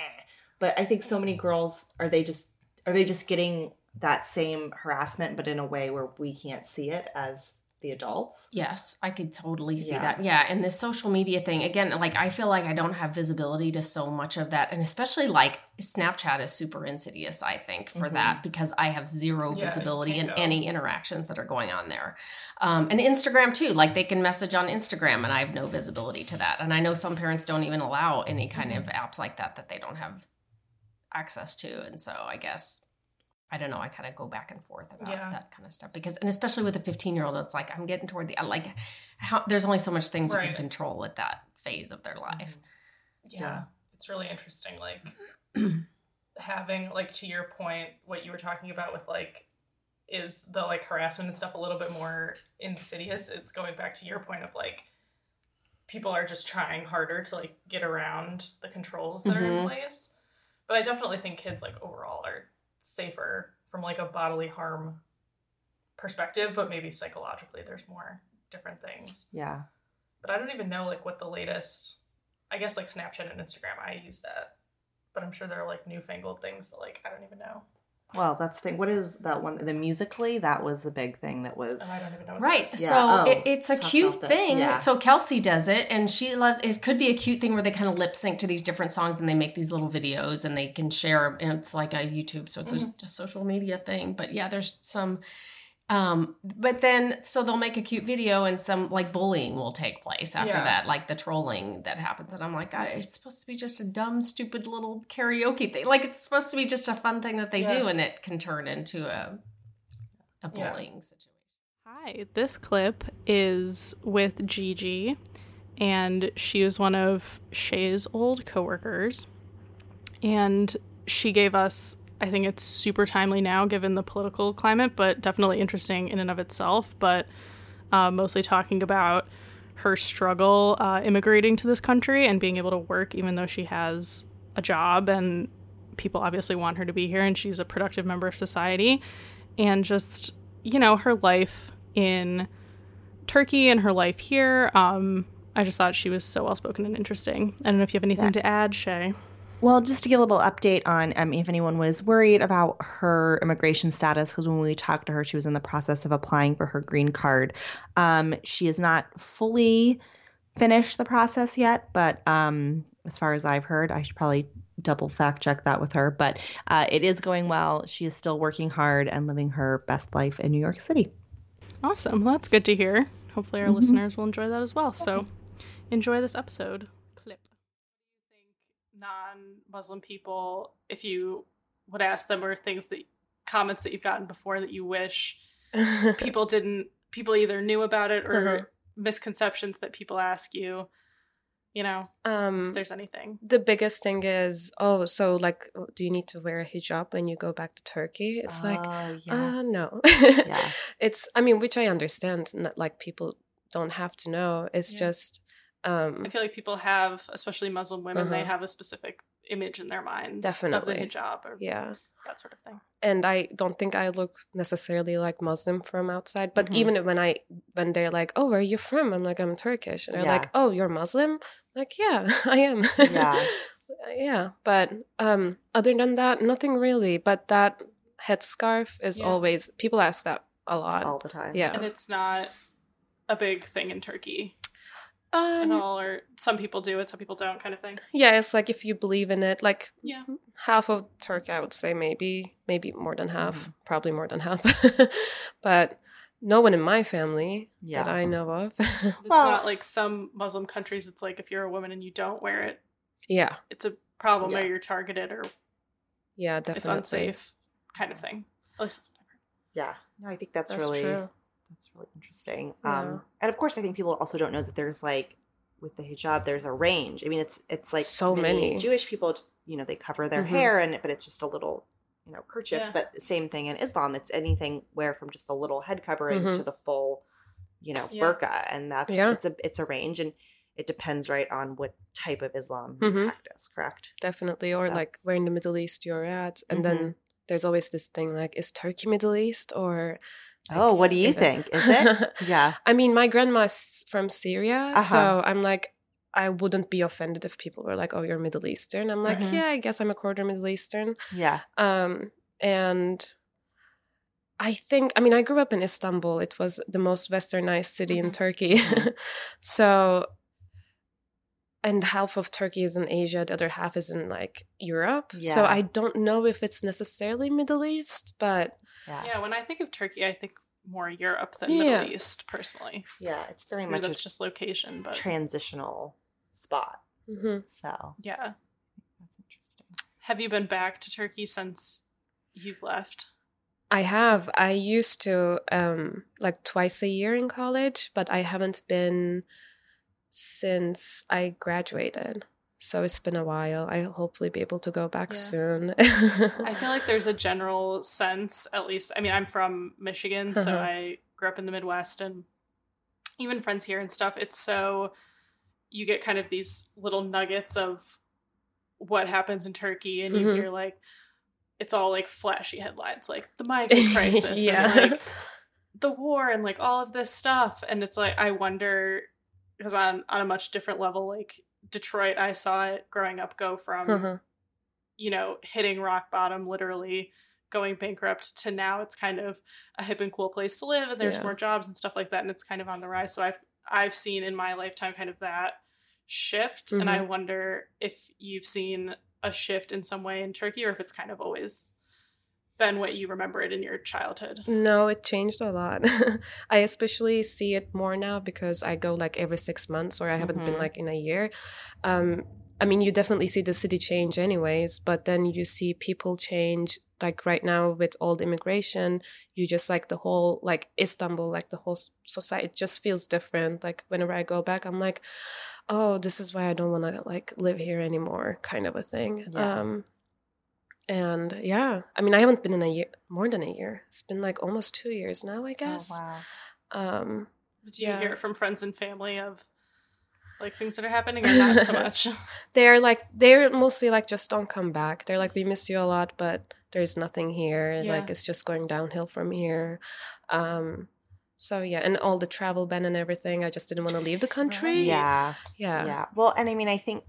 But I think so many girls, are they just are they just getting that same harassment, but in a way where we can't see it as the adults? Yes, I could totally see yeah. that. Yeah. And this social media thing, again, like I feel like I don't have visibility to so much of that. And especially like Snapchat is super insidious, I think, for mm-hmm. that because I have zero yeah, visibility in any interactions that are going on there. Um, and Instagram too, like they can message on Instagram and I have no visibility to that. And I know some parents don't even allow any kind mm-hmm. of apps like that, that they don't have access to. And so I guess I don't know. I kind of go back and forth about yeah. that kind of stuff because, and especially with a fifteen year old, it's like, I'm getting toward the, I like how there's only so much things right. you can control at that phase of their life. Yeah. yeah. It's really interesting. Like having, like, to your point, what you were talking about with like, is the like harassment and stuff a little bit more insidious. It's going back to your point of like, people are just trying harder to like get around the controls that mm-hmm. are in place. But I definitely think kids like overall are safer from like a bodily harm perspective, but maybe psychologically there's more different things. Yeah. But I don't even know like what the latest, I guess like Snapchat and Instagram, I use that, but I'm sure there are like newfangled things that like, I don't even know. Well, that's the thing. What is that one? The Musical.ly, that was the big thing that was. Oh, I don't even know. Right. Yeah. So oh, it, it's a cute thing. Yeah. So Kelsey does it, and she loves it. Could be a cute thing where they kind of lip sync to these different songs, and they make these little videos, and they can share. And it's like a YouTube, so it's mm-hmm. a, a social media thing. But yeah, there's some. Um, but then, so they'll make a cute video and some like bullying will take place after yeah. that, like the trolling that happens. And I'm like, God, it's supposed to be just a dumb, stupid little karaoke thing. Like it's supposed to be just a fun thing that they yeah. do. And it can turn into a, a bullying yeah. situation. Hi, this clip is with Gigi, and she was one of Shay's old coworkers, and she gave us, I think it's super timely now given the political climate, but definitely interesting in and of itself, but uh, mostly talking about her struggle uh, immigrating to this country and being able to work even though she has a job and people obviously want her to be here and she's a productive member of society, and just, you know, her life in Turkey and her life here. Um, I just thought she was so well-spoken and interesting. I don't know if you have anything yeah. to add, Shay. Well, just to give a little update on um, if anyone was worried about her immigration status, because when we talked to her, she was in the process of applying for her green card. Um, she has not fully finished the process yet, but um, as far as I've heard, I should probably double fact check that with her. But uh, it is going well. She is still working hard and living her best life in New York City. Awesome. Well, that's good to hear. Hopefully our mm-hmm. listeners will enjoy that as well. So enjoy this episode. Non-Muslim people, if you would ask them, or things that comments that you've gotten before that you wish people didn't, people either knew about it or uh-huh. misconceptions that people ask you, you know, um, if there's anything. The biggest thing is, oh, so like, do you need to wear a hijab when you go back to Turkey? It's uh, like, yeah. uh, no. yeah. It's, I mean, which I understand, not like people don't have to know. It's yeah. just... Um, I feel like people have, especially Muslim women, uh-huh. they have a specific image in their mind. Definitely. Of the hijab or yeah. that sort of thing. And I don't think I look necessarily like Muslim from outside. But mm-hmm. even when I when they're like, oh, where are you from? I'm like, I'm Turkish. And they're yeah. like, oh, you're Muslim? I'm like, yeah, I am. Yeah. yeah. But um, other than that, nothing really. But that headscarf is yeah. always, people ask that a lot. All the time. Yeah. And it's not a big thing in Turkey. Uh, and all, or some people do it, some people don't, kind of thing. Yeah, it's like if you believe in it, like yeah. half of Turkey, I would say, maybe, maybe more than half, mm-hmm. probably more than half. But no one in my family yeah. that I know of. It's well, not like some Muslim countries, it's like if you're a woman and you don't wear it, yeah, it's a problem yeah. or you're targeted or yeah, definitely. It's unsafe kind of thing. At least it's whatever. Yeah, no, I think that's, that's really true. That's really interesting. Yeah. Um, and of course, I think people also don't know that there's like, with the hijab, there's a range. I mean, it's it's like so many, many. Jewish people just, you know, they cover their mm-hmm. hair, and but it's just a little, you know, kerchief. Yeah. But the same thing in Islam. It's anything where from just a little head covering mm-hmm. to the full, you know, yeah. burqa. And that's, yeah. it's a it's a range. And it depends, right, on what type of Islam mm-hmm. you practice, correct? Definitely. Or so. Like where in the Middle East you're at. And mm-hmm. then there's always this thing like, is Turkey Middle East or... Like, oh, what do you think? Is it? Yeah. I mean, my grandma's from Syria, uh-huh. so I'm like, I wouldn't be offended if people were like, oh, you're Middle Eastern. I'm like, mm-hmm. yeah, I guess I'm a quarter Middle Eastern. Yeah. Um, and I think, I mean, I grew up in Istanbul. It was the most westernized city mm-hmm. in Turkey. Mm-hmm. So, and half of Turkey is in Asia, the other half is in like Europe. Yeah. So I don't know if it's necessarily Middle East, but... Yeah. yeah, when I think of Turkey, I think more Europe than yeah. Middle East, personally. Yeah, it's very much that's just location, but transitional spot. Mm-hmm. So yeah, that's interesting. Have you been back to Turkey since you've left? I have. I used to um, like twice a year in college, but I haven't been since I graduated. So it's been a while. I'll hopefully be able to go back yeah. soon. I feel like there's a general sense, at least. I mean, I'm from Michigan, uh-huh. so I grew up in the Midwest, and even friends here and stuff. It's so you get kind of these little nuggets of what happens in Turkey, and mm-hmm. you hear like it's all like flashy headlines, like the migrant crisis, yeah. and like the war, and like all of this stuff. And it's like I wonder, because on on a much different level, like. Detroit, I saw it growing up go from, uh-huh. you know, hitting rock bottom literally going bankrupt to now it's kind of a hip and cool place to live, and there's yeah. more jobs and stuff like that, and it's kind of on the rise. So I've I've seen in my lifetime kind of that shift, mm-hmm. and I wonder if you've seen a shift in some way in Turkey, or if it's kind of always been what you remember it in your childhood. No, it changed a lot. I especially see it more now because I go like every six months, or I haven't mm-hmm. been like in a year. Um, I mean, you definitely see the city change anyways, but then you see people change. Like right now with all the immigration, you just like the whole, like Istanbul, like the whole society, it just feels different. Like whenever I go back, I'm like, oh, this is why I don't want to like live here anymore, kind of a thing. Yeah. Um, and yeah, I mean, I haven't been in a year, more than a year. It's been like almost two years now, I guess. Oh, wow. Um, Do you yeah. hear it from friends and family of like things that are happening, or not so much? They're like, they're mostly like, just don't come back. They're like, we miss you a lot, but there's nothing here. Yeah. Like, it's just going downhill from here. Um, so, yeah. And all the travel ban and everything. I just didn't want to leave the country. Yeah. Yeah. Yeah. Well, and I mean, I think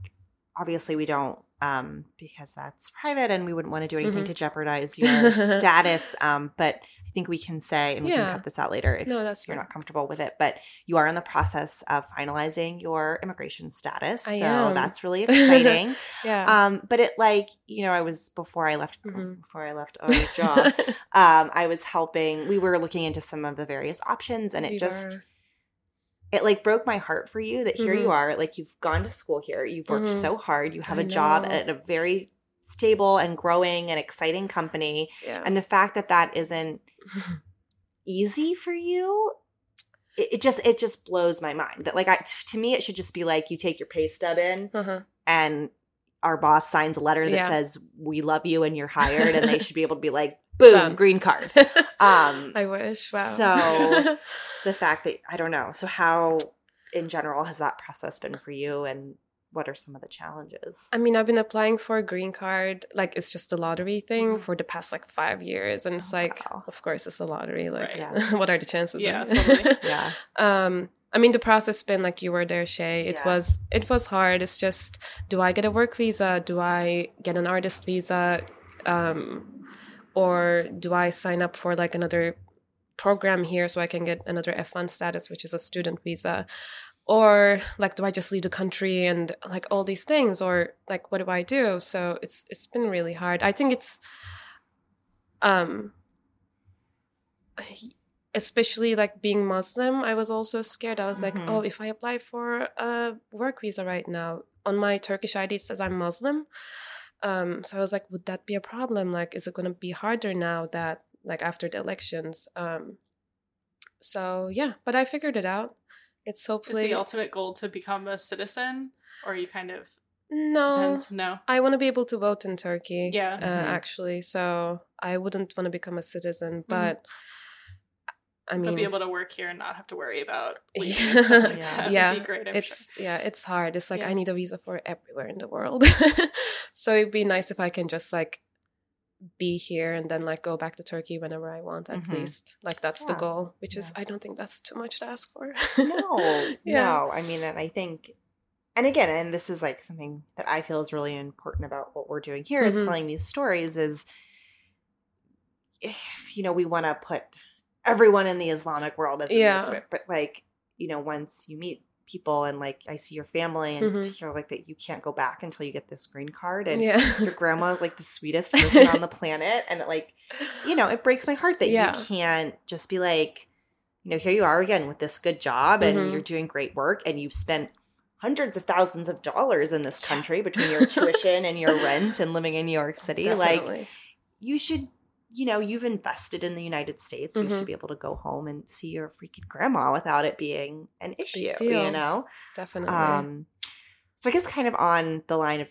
obviously we don't, um, because that's private and we wouldn't want to do anything mm-hmm. to jeopardize your status. Um, but I think we can say, and we yeah. can cut this out later if no, that's you're fine. Not comfortable with it, but you are in the process of finalizing your immigration status. I so am. That's really exciting. yeah. Um, but it like, you know, I was, before I left, mm-hmm. before I left our job, um, I was helping, we were looking into some of the various options, and it we just, were. It like broke my heart for you that here mm-hmm. you are, like you've gone to school here, you've worked mm-hmm. so hard, you have I a know. job at a very stable and growing and exciting company. Yeah. And the fact that that isn't easy for you, it, it just, it just blows my mind that like, I, to me, it should just be like, you take your pay stub in uh-huh. and our boss signs a letter that yeah. says, we love you and you're hired. And they should be able to be like, boom, Done. green card. Um, I wish. Wow. So the fact that, I don't know. So how in general has that process been for you, and what are some of the challenges? I mean, I've been applying for a green card. Like, it's just a lottery thing mm-hmm. for the past like five years. And it's oh, like, wow. of course it's a lottery. Like, right. yeah. what are the chances? Yeah, right? totally. yeah. Um, I mean, the process has been like you were there, Shay. It yeah. was it was hard. It's just, do I get a work visa? Do I get an artist visa? Um, or do I sign up for like another program here so I can get another F one status, which is a student visa? Or like, do I just leave the country and like all these things? Or like, what do I do? So it's it's been really hard. I think it's, um, especially like being Muslim, I was also scared. I was mm-hmm. like, oh, if I apply for a work visa right now, on my Turkish I D it says I'm Muslim. Um, so I was like, would that be a problem? Like, is it going to be harder now that like after the elections? Um, so yeah, but I figured it out. It's hopefully is the ultimate goal to become a citizen, or you kind of no. Depends? No, I want to be able to vote in Turkey. Yeah, uh, mm-hmm. actually, so I wouldn't want to become a citizen, but mm-hmm. I mean, I'll be able to work here and not have to worry about leaving yeah. and stuff like yeah. that. Yeah, would be great, I'm it's sure. yeah, it's hard. It's like yeah. I need a visa for everywhere in the world, so it'd be nice if I can just like be here and then like go back to Turkey whenever I want, at mm-hmm. least like that's yeah. the goal, which yeah. is I don't think that's too much to ask for. no yeah. no I mean, and I think, and again, and this is like something that I feel is really important about what we're doing here mm-hmm. is telling these stories, is you know we want to put everyone in the Islamic world as yeah Muslim, but like you know once you meet people and like I see your family and mm-hmm. hear like that you can't go back until you get this green card, and yeah. your grandma is like the sweetest person on the planet, and it, like you know it breaks my heart that yeah. you can't just be like, you know here you are again with this good job mm-hmm. and you're doing great work, and you've spent hundreds of thousands of dollars in this country between your tuition and your rent and living in New York City. Definitely. Like you should you know you've invested in the United States, mm-hmm. you should be able to go home and see your freaking grandma without it being an issue. You know definitely um so I guess kind of on the line of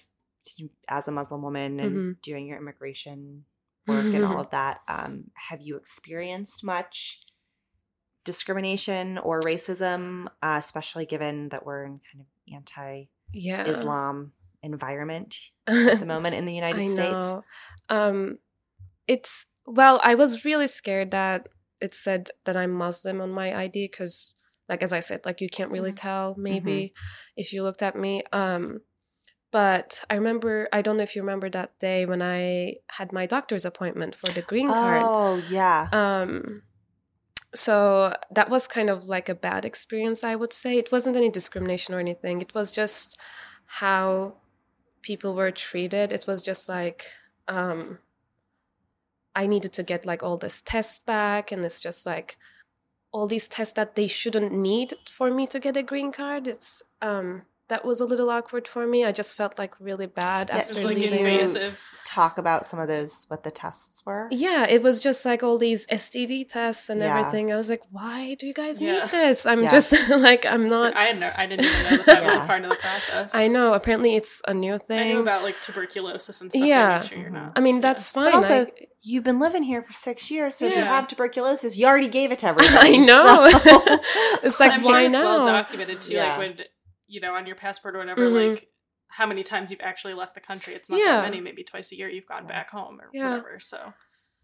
as a Muslim woman and mm-hmm. doing your immigration work mm-hmm. and all of that, um have you experienced much discrimination or racism, uh, especially given that we're in kind of anti yeah. Islam environment at the moment in the United I States know. um It's, well, I was really scared that it said that I'm Muslim on my I D because, like, as I said, like, you can't really mm-hmm. tell maybe mm-hmm. if you looked at me. Um, But I remember, I don't know if you remember that day when I had my doctor's appointment for the green card. Oh, yeah. Um, so that was kind of like a bad experience, I would say. It wasn't any discrimination or anything. It was just how people were treated. It was just like, um, I needed to get like all this test back. And it's just like all these tests that they shouldn't need for me to get a green card. It's... um. That was a little awkward for me. I just felt like really bad yeah, after just, like, leaving. Invasive. Talk about some of those, what the tests were. Yeah, it was just like all these S T D tests and yeah. everything. I was like, why do you guys yeah. need this? I'm yeah. just like, I'm not. Like, I had no, I didn't even know that that yeah. was a part of the process. I know. Apparently, it's a new thing. I know about like tuberculosis and stuff. Yeah, sure you're not. I mean, that's yeah. fine. But also, I, you've been living here for six years, so yeah. if you have tuberculosis, you already gave it to everybody. I know. So. It's like, I'm why sure now? It's well documented too. Yeah. Like when. You know, on your passport or whatever, mm-hmm. like how many times you've actually left the country. It's not yeah. that many, maybe twice a year you've gone back home or yeah. whatever. So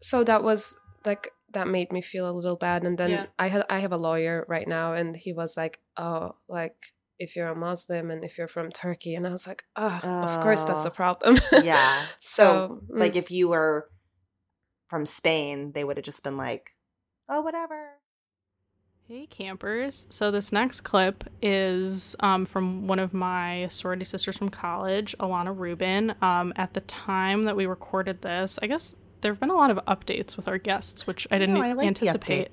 so that was like, that made me feel a little bad. And then yeah. I, ha- I have a lawyer right now, and he was like, oh, like if you're a Muslim and if you're from Turkey. And I was like, oh, oh. of course that's a problem. Yeah. So, so mm. like if you were from Spain, they would have just been like, oh, whatever. Hey campers, so this next clip is um, from one of my sorority sisters from college, Alana Rubin. Um, at the time that we recorded this, I guess there have been a lot of updates with our guests, which I didn't no, I like anticipate.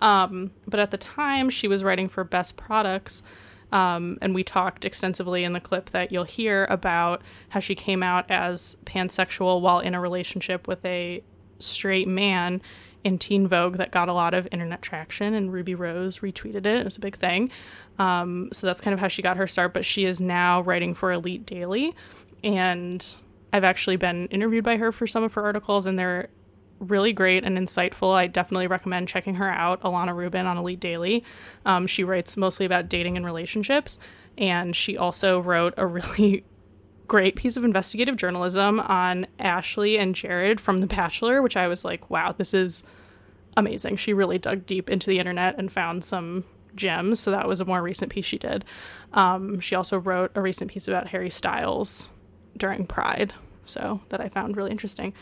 Um, but at the time, she was writing for Best Products, um, and we talked extensively in the clip that you'll hear about how she came out as pansexual while in a relationship with a straight man in Teen Vogue that got a lot of internet traction, and Ruby Rose retweeted it. It was a big thing. Um, so that's kind of how she got her start, but she is now writing for Elite Daily, and I've actually been interviewed by her for some of her articles, and they're really great and insightful. I definitely recommend checking her out, Alana Rubin on Elite Daily. Um, she writes mostly about dating and relationships, and she also wrote a really great piece of investigative journalism on Ashley and Jared from The Bachelor, which I was like, wow, this is amazing. She really dug deep into the internet and found some gems. So that was a more recent piece she did. Um, she also wrote a recent piece about Harry Styles during Pride, so that I found really interesting.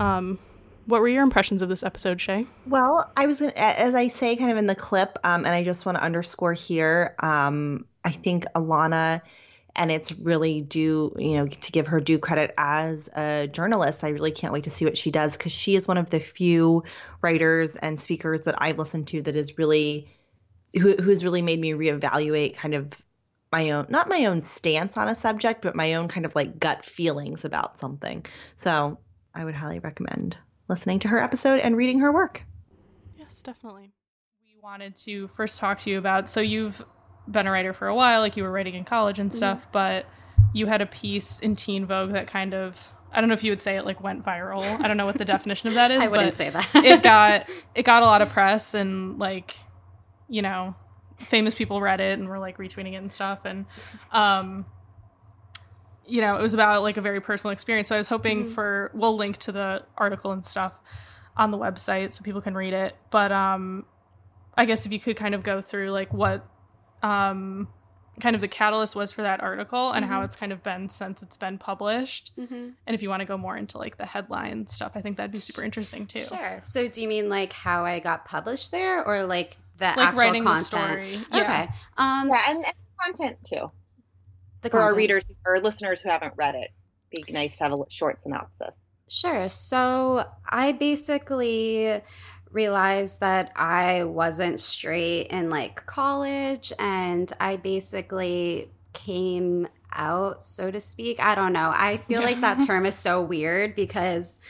Um, what were your impressions of this episode, Shay? Well, I was gonna, as I say kind of in the clip, um, and I just want to underscore here, um, I think Alana... And it's really due, you know, to give her due credit as a journalist. I really can't wait to see what she does, because she is one of the few writers and speakers that I've listened to that is really, who who's really made me reevaluate kind of my own, not my own stance on a subject, but my own kind of like gut feelings about something. So I would highly recommend listening to her episode and reading her work. Yes, definitely. We wanted to first talk to you about, so you've been a writer for a while, like you were writing in college and stuff, mm-hmm. but you had a piece in Teen Vogue that kind of, I don't know if you would say it like went viral. I don't know what the definition of that is. I wouldn't but say that. it got it got a lot of press, and like, you know, famous people read it and were like retweeting it and stuff, and um you know, it was about like a very personal experience. So I was hoping mm-hmm. for, we'll link to the article and stuff on the website so people can read it, but um I guess if you could kind of go through like what um kind of the catalyst was for that article, and mm-hmm. how it's kind of been since it's been published, mm-hmm. and if you want to go more into like the headline stuff, I think that'd be super interesting too. Sure. So do you mean like how I got published there, or like the like actual writing content? The story. Yeah. Okay. Um yeah, and, and content too. The for content. Our readers or listeners who haven't read it, it'd be nice to have a short synopsis. Sure. So I basically realized that I wasn't straight in like college, and I basically came out, so to speak. I don't know. I feel yeah. like that term is so weird because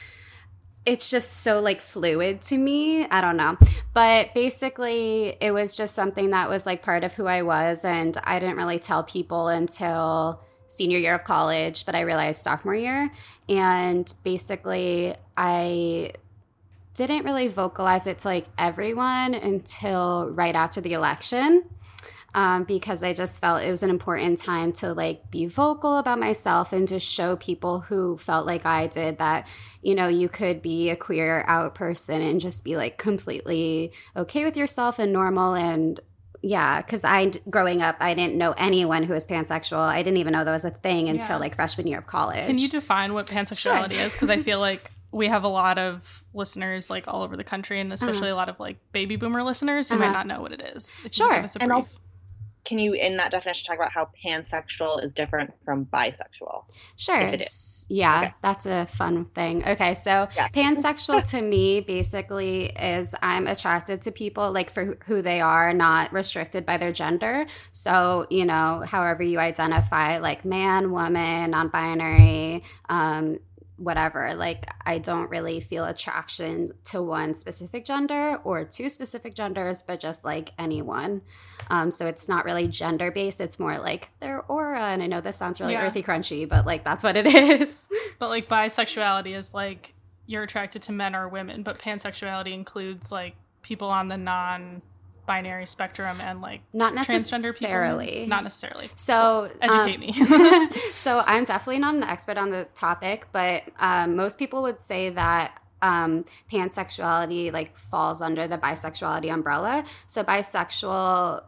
it's just so like fluid to me. I don't know. But basically it was just something that was like part of who I was, and I didn't really tell people until senior year of college, but I realized sophomore year. And basically I didn't really vocalize it to like everyone until right after the election, um, because I just felt it was an important time to like be vocal about myself and just show people who felt like I did that, you know, you could be a queer out person and just be like completely okay with yourself and normal and Yeah, because I, growing up, I didn't know anyone who was pansexual. I didn't even know that was a thing until yeah. like freshman year of college. Can you define what pansexuality sure. is? Because I feel like we have a lot of listeners like all over the country, and especially uh-huh. a lot of like baby boomer listeners who uh-huh. might not know what it is. Sure. Give us a brief. And can you, in that definition, talk about how pansexual is different from bisexual? Sure. Yeah, okay. That's a fun thing. Okay, so yes. pansexual to me basically is I'm attracted to people like for who they are, not restricted by their gender. So, you know, however you identify, like man, woman, non-binary, um, whatever. Like, I don't really feel attraction to one specific gender or two specific genders, but just like anyone. Um, so it's not really gender based. It's more like their aura. And I know this sounds really yeah. earthy crunchy, but like that's what it is. But like bisexuality is like you're attracted to men or women, but pansexuality includes like people on the non binary spectrum and like not necessarily transgender people. Not necessarily. So educate um, me. So I'm definitely not an expert on the topic, but um, most people would say that um, pansexuality like falls under the bisexuality umbrella. So bisexual,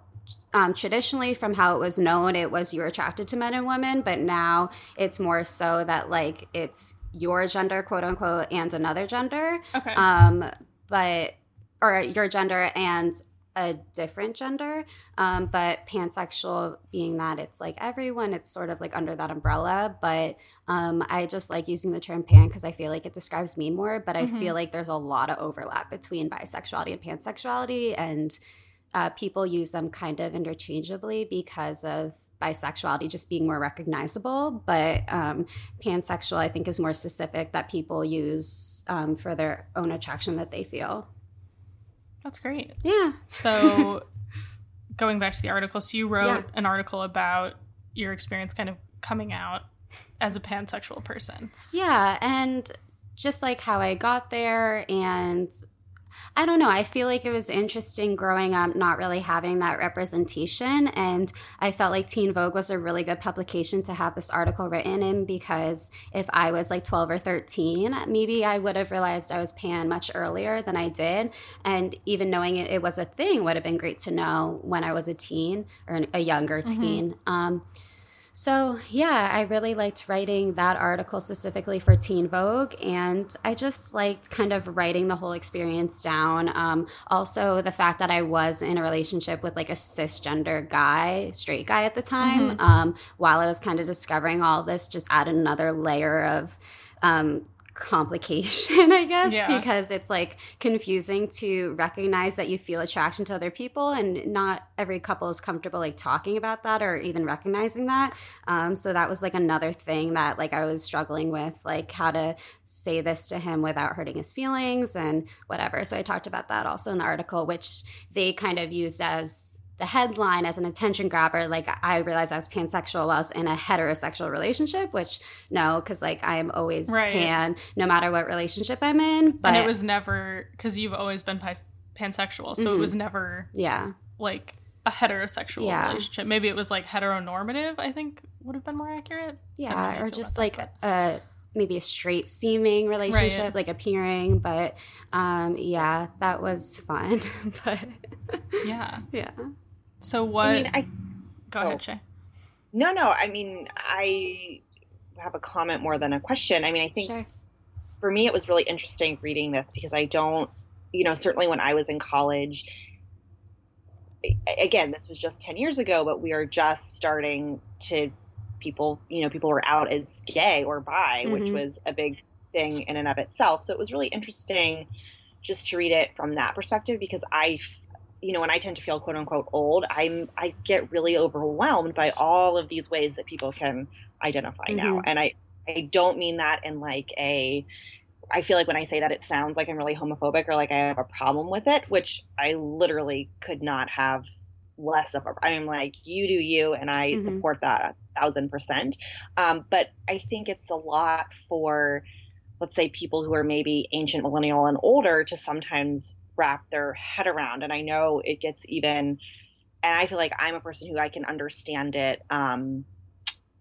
um, traditionally from how it was known, it was you were attracted to men and women, but now it's more so that like it's your gender, quote unquote, and another gender. Okay. Um, but or your gender and a different gender, um, but pansexual being that it's like everyone, it's sort of like under that umbrella. But um, I just like using the term pan because I feel like it describes me more, but I mm-hmm. feel like there's a lot of overlap between bisexuality and pansexuality, and uh, people use them kind of interchangeably because of bisexuality just being more recognizable. But um, pansexual, I think, is more specific that people use um, for their own attraction that they feel. That's great. Yeah. So going back to the article, so you wrote yeah. an article about your experience kind of coming out as a pansexual person. Yeah. And just like how I got there, and I don't know, I feel like it was interesting growing up not really having that representation. And I felt like Teen Vogue was a really good publication to have this article written in, because if I was like twelve or thirteen, maybe I would have realized I was pan much earlier than I did. And even knowing it, it was a thing would have been great to know when I was a teen or a younger mm-hmm. teen. Um, so yeah, I really liked writing that article specifically for Teen Vogue, and I just liked kind of writing the whole experience down. Um, also, the fact that I was in a relationship with like a cisgender guy, straight guy at the time, mm-hmm. um, while I was kind of discovering all this, just added another layer of um, complication, I guess, yeah. because it's like confusing to recognize that you feel attraction to other people, and not every couple is comfortable like talking about that or even recognizing that. Um, so that was like another thing that like I was struggling with, like how to say this to him without hurting his feelings and whatever. So I talked about that also in the article, which they kind of used as the headline as an attention grabber. Like, I realized I was pansexual while I was in a heterosexual relationship, which no, because like I am always right. pan no matter what relationship I'm in. But and it was never, because you've always been pansexual, so mm-hmm. it was never yeah like a heterosexual yeah. relationship. Maybe it was like heteronormative, I think would have been more accurate. Yeah, or just like that, a maybe a straight seeming relationship, right. like appearing, but um, yeah, that was fun. But yeah, yeah. So what? I mean, I, go oh. ahead, Shay. No, no. I mean, I have a comment more than a question. I mean, I think sure. for me, it was really interesting reading this, because I don't, you know, certainly when I was in college, again, this was just ten years ago, but we are just starting to people, you know, people were out as gay or bi, mm-hmm. which was a big thing in and of itself. So it was really interesting just to read it from that perspective, because I you know, when I tend to feel quote unquote old, I'm, I get really overwhelmed by all of these ways that people can identify mm-hmm. now. And I, I don't mean that in like a, I feel like when I say that, it sounds like I'm really homophobic or like I have a problem with it, which I literally could not have less of. A, I'm like, you do you. And I mm-hmm. support that a thousand percent. Um, but I think it's a lot for, let's say, people who are maybe ancient millennial and older to sometimes wrap their head around. And I know it gets even, and I feel like I'm a person who I can understand it um,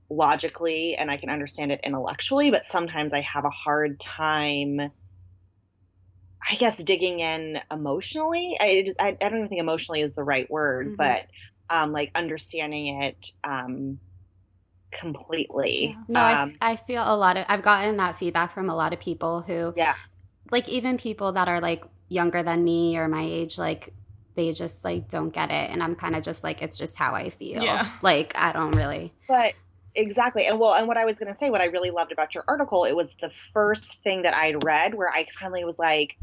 logically, and I can understand it intellectually, but sometimes I have a hard time I guess, digging in emotionally. I, I, I don't even think emotionally is the right word, mm-hmm. but um, like understanding it um, completely. Yeah. No, um, I, I feel a lot of, I've gotten that feedback from a lot of people who, yeah. like even people that are like younger than me or my age, like they just like don't get it. And I'm kind of just like, it's just how I feel. Yeah. Like, I don't really. But exactly. And well, and what I was going to say, what I really loved about your article, it was the first thing that I'd read where I finally was like,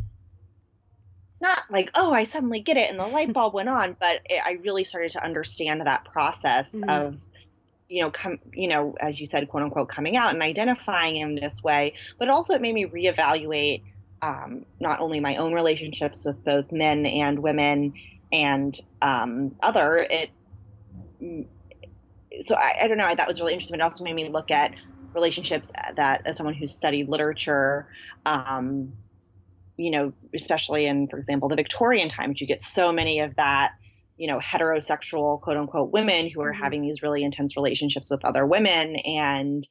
not like, oh, I suddenly get it and the light bulb went on, but it, I really started to understand that process mm-hmm. of, you know, come, you know, as you said, quote unquote, coming out and identifying in this way. But also it made me reevaluate um, not only my own relationships with both men and women and um, other, it, so I, I don't know, that was really interesting. It also made me look at relationships that, as someone who's studied literature, um, you know, especially in, for example, the Victorian times, you get so many of that, you know, heterosexual, quote unquote, women who are mm-hmm. having these really intense relationships with other women, and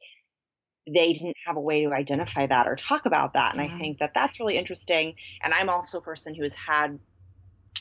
they didn't have a way to identify that or talk about that. And yeah. I think that that's really interesting. And I'm also a person who has had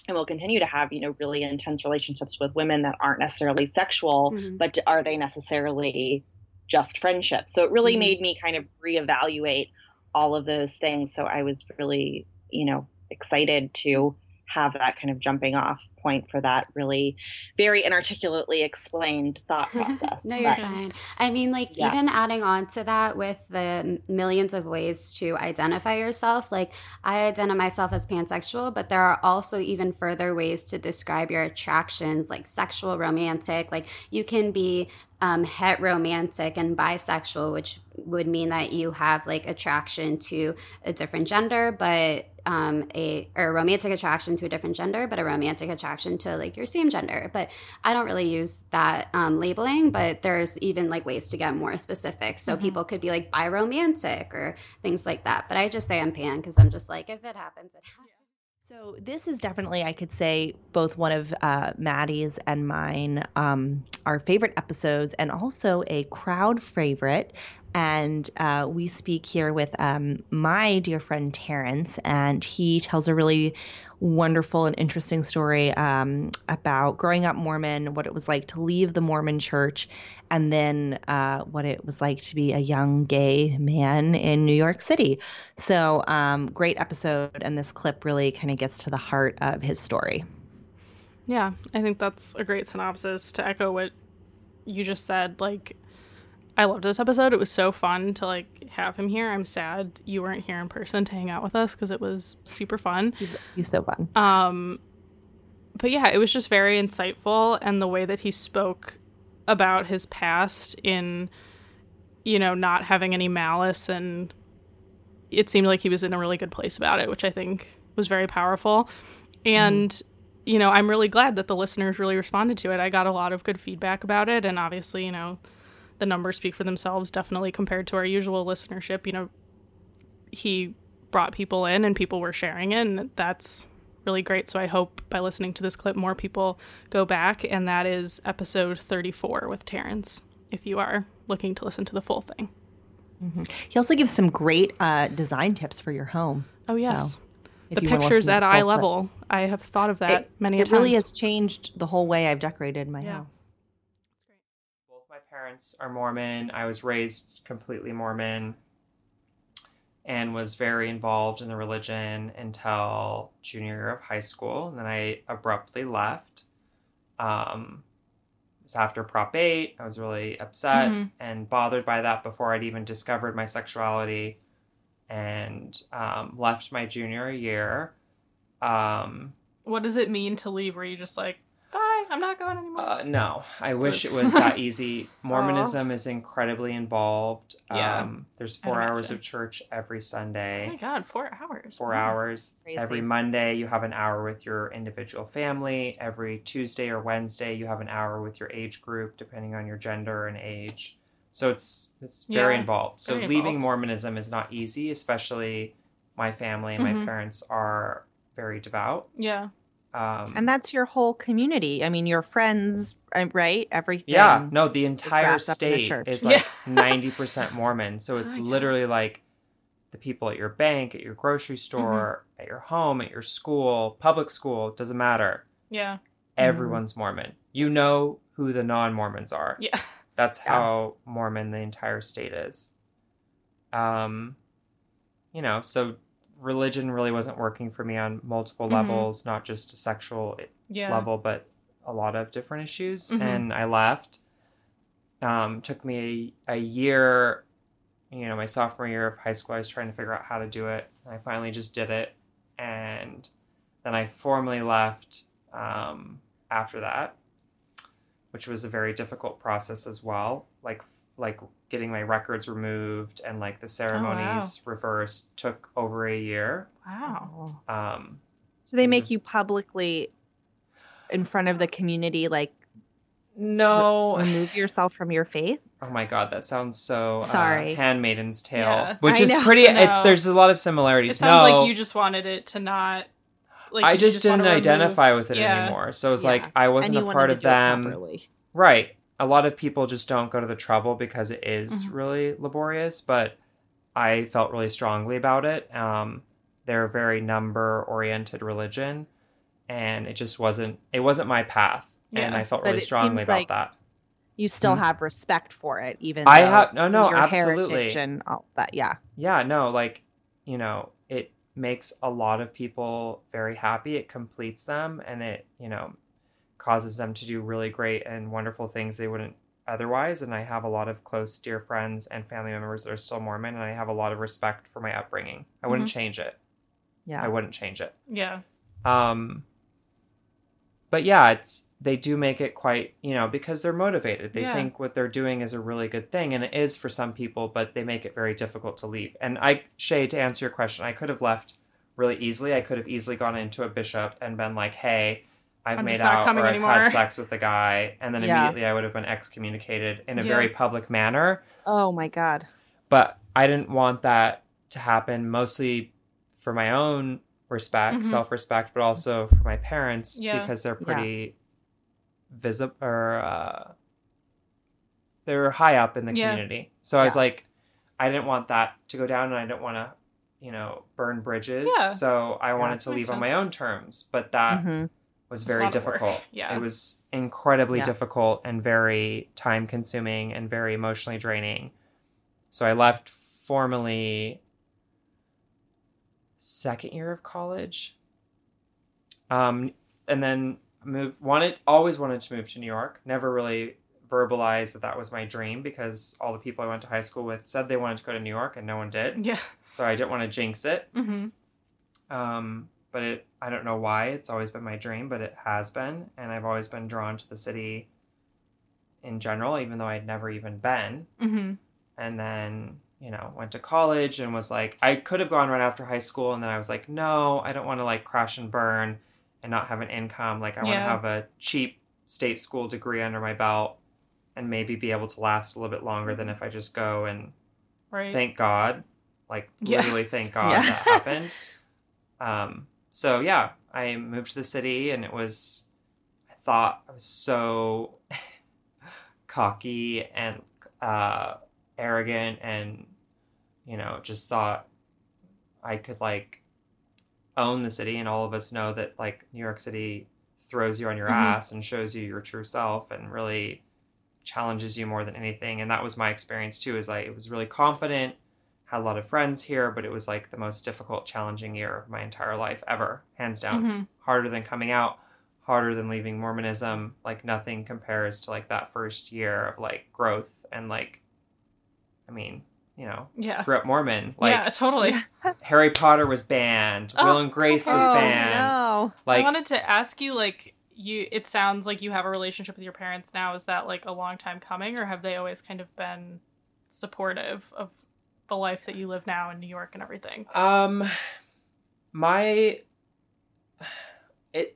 and will continue to have, you know, really intense relationships with women that aren't necessarily sexual, mm-hmm. but are they necessarily just friendships? So it really mm-hmm. made me kind of reevaluate all of those things. So I was really, you know, excited to have that kind of jumping off point for that really very inarticulately explained thought process. No, you're but, fine. I mean, like yeah. even adding on to that with the millions of ways to identify yourself, like I identify myself as pansexual, but there are also even further ways to describe your attractions, like sexual, romantic, like you can be um, het romantic and bisexual, which would mean that you have like attraction to a different gender, but um, a or romantic attraction to a different gender, but a romantic attraction to like your same gender. But I don't really use that um, labeling, but there's even like ways to get more specific. So mm-hmm. people could be like biromantic or things like that. But I just say I'm pan because I'm just like, if it happens, it happens. So this is definitely, I could say, both one of uh, Maddie's and mine, um, our favorite episodes, and also a crowd favorite. And uh, we speak here with um, my dear friend Terrence, and he tells a really wonderful and interesting story um, about growing up Mormon, what it was like to leave the Mormon church, and then uh, what it was like to be a young gay man in New York City. So um, great episode, and this clip really kind of gets to the heart of his story. Yeah, I think that's a great synopsis to echo what you just said, like, I loved this episode. It was so fun to, like, have him here. I'm sad you weren't here in person to hang out with us because it was super fun. He's, he's so fun. Um, but, yeah, it was just very insightful. And the way that he spoke about his past in, you know, not having any malice. And it seemed like he was in a really good place about it, which I think was very powerful. And, mm. you know, I'm really glad that the listeners really responded to it. I got a lot of good feedback about it. And, obviously, you know, the numbers speak for themselves, definitely, compared to our usual listenership. You know, he brought people in and people were sharing it, and that's really great. So I hope by listening to this clip, more people go back. And that is episode thirty-four with Terrence, if you are looking to listen to the full thing. Mm-hmm. He also gives some great uh, design tips for your home. Oh, yes. So the pictures at eye level. I have thought of that it, many it times. It really has changed the whole way I've decorated my yeah. house. Parents are Mormon. I was raised completely Mormon and was very involved in the religion until junior year of high school. And then I abruptly left. Um, it was after Prop eight. I was really upset mm-hmm. and bothered by that before I'd even discovered my sexuality, and um, left my junior year. Um, what does it mean to leave? Were you just like, bye, I'm not going anymore? Uh, no, I wish it was that easy. Mormonism is incredibly involved. Yeah. Um, there's four hours of church every Sunday. Oh my God, four hours. Four wow. hours. Crazy. Every Monday, you have an hour with your individual family. Every Tuesday or Wednesday, you have an hour with your age group, depending on your gender and age. So it's it's very yeah, involved. So very leaving involved. Mormonism is not easy, especially my family and mm-hmm. my parents are very devout. Yeah. Um, and that's your whole community. I mean, your friends, right? Everything. Yeah. No, the entire state is like yeah. ninety percent Mormon. So it's oh, literally yeah. like the people at your bank, at your grocery store, mm-hmm. at your home, at your school, public school, doesn't matter. Yeah. Everyone's mm-hmm. Mormon. You know who the non-Mormons are. Yeah. That's how yeah. Mormon the entire state is. Um, you know, so religion really wasn't working for me on multiple mm-hmm. levels, not just a sexual yeah. level, but a lot of different issues. Mm-hmm. And I left. Um, took me a, a year, you know, my sophomore year of high school, I was trying to figure out how to do it. And I finally just did it. And then I formally left um, after that, which was a very difficult process as well. Like, like getting my records removed and like the ceremonies oh, wow. reversed took over a year. Wow. Um, so they make you publicly in front of the community, like no, re- remove yourself from your faith. Oh my God. That sounds so Sorry. Uh, Handmaiden's Tale, yeah. which I is know. pretty, no. it's, there's a lot of similarities. It sounds no. like you just wanted it to not, like, I just, just didn't identify with it yeah. anymore. So it was yeah. like, I wasn't a part of them. Right. A lot of people just don't go to the trouble because it is mm-hmm. really laborious, but I felt really strongly about it. Um, they're a very number-oriented religion, and it just wasn't, it wasn't my path, yeah. and I felt but really strongly about like that. You still mm-hmm. have respect for it, even I though have, no, no, your absolutely. heritage and all that, yeah. Yeah, no, like, you know, it makes a lot of people very happy. It completes them, and it, you know, causes them to do really great and wonderful things they wouldn't otherwise. And I have a lot of close, dear friends and family members that are still Mormon, and I have a lot of respect for my upbringing. I mm-hmm. wouldn't change it. Yeah. I wouldn't change it. Yeah. Um, but yeah, it's, they do make it quite, you know, because they're motivated. They yeah. think what they're doing is a really good thing, and it is for some people, but they make it very difficult to leave. And I, Shay, to answer your question, I could have left really easily. I could have easily gone into a bishop and been like, hey, I've I'm made out or I've anymore. had sex with a guy. And then yeah. immediately I would have been excommunicated in a yeah. very public manner. Oh my God. But I didn't want that to happen, mostly for my own respect, mm-hmm. self-respect, but also for my parents yeah. because they're pretty yeah. visible or uh, they're high up in the yeah. community. So yeah. I was like, I didn't want that to go down, and I didn't want to, you know, burn bridges. Yeah. So I yeah, wanted to leave on my sense. own terms, but that... Mm-hmm. was very difficult. Yeah. It was incredibly yeah. difficult and very time consuming and very emotionally draining. So I left formally second year of college. Um, and then moved, wanted, always wanted to move to New York. Never really verbalized that that was my dream because all the people I went to high school with said they wanted to go to New York and no one did. Yeah. So I didn't want to jinx it. Mm-hmm. Um, But it, I don't know why. It's always been my dream, but it has been. And I've always been drawn to the city in general, even though I'd never even been. Mm-hmm. And then, you know, went to college and was like, I could have gone right after high school. And then I was like, no, I don't want to like crash and burn and not have an income. Like I yeah. want to have a cheap state school degree under my belt and maybe be able to last a little bit longer than if I just go and right. thank God. Like yeah. literally thank God yeah. that happened. Um, So, yeah, I moved to the city, and it was, I thought I was so cocky and uh, arrogant and, you know, just thought I could, like, own the city. And all of us know that, like, New York City throws you on your mm-hmm. ass and shows you your true self and really challenges you more than anything. And that was my experience, too, is I it was really confident. Had a lot of friends here, but it was like the most difficult, challenging year of my entire life ever, hands down. Mm-hmm. Harder than coming out, harder than leaving Mormonism. Like nothing compares to like that first year of like growth and like, I mean, you know, yeah. grew up Mormon. Like, yeah, totally. Harry Potter was banned. Oh, Will and Grace was oh, banned. No. Like, I wanted to ask you, like, you. It sounds like you have a relationship with your parents now. Is that like a long time coming, or have they always kind of been supportive of the life that you live now in New York and everything? Um, my, it,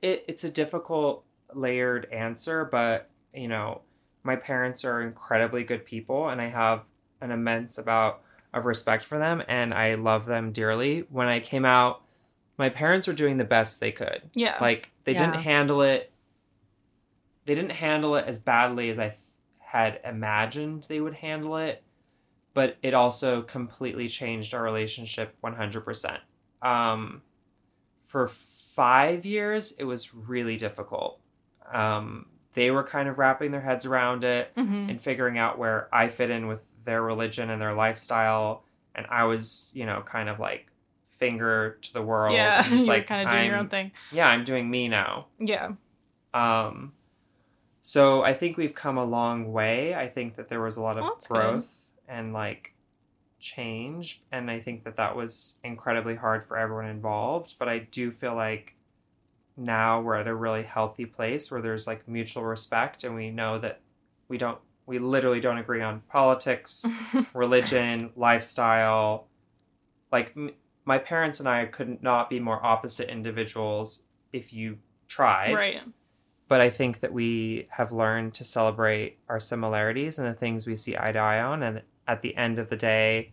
it it's a difficult layered answer, but you know, my parents are incredibly good people and I have an immense amount of respect for them and I love them dearly. When I came out, my parents were doing the best they could. Yeah. Like they yeah. didn't handle it. They didn't handle it as badly as I th- had imagined they would handle it. but it also completely changed our relationship one hundred percent. Um, for five years, it was really difficult. Um, they were kind of wrapping their heads around it mm-hmm. and figuring out where I fit in with their religion and their lifestyle. And I was, you know, kind of like finger to the world. Yeah, just like, kind of doing I'm, your own thing. Yeah, I'm doing me now. Yeah. Um. So I think we've come a long way. I think that there was a lot of That's growth good. and like change. And I think that that was incredibly hard for everyone involved. But I do feel like now we're at a really healthy place where there's like mutual respect. And we know that we don't, we literally don't agree on politics, religion, lifestyle. Like m- my parents and I could not be more opposite individuals if you tried. Right. But I think that we have learned to celebrate our similarities and the things we see eye to eye on. And at the end of the day,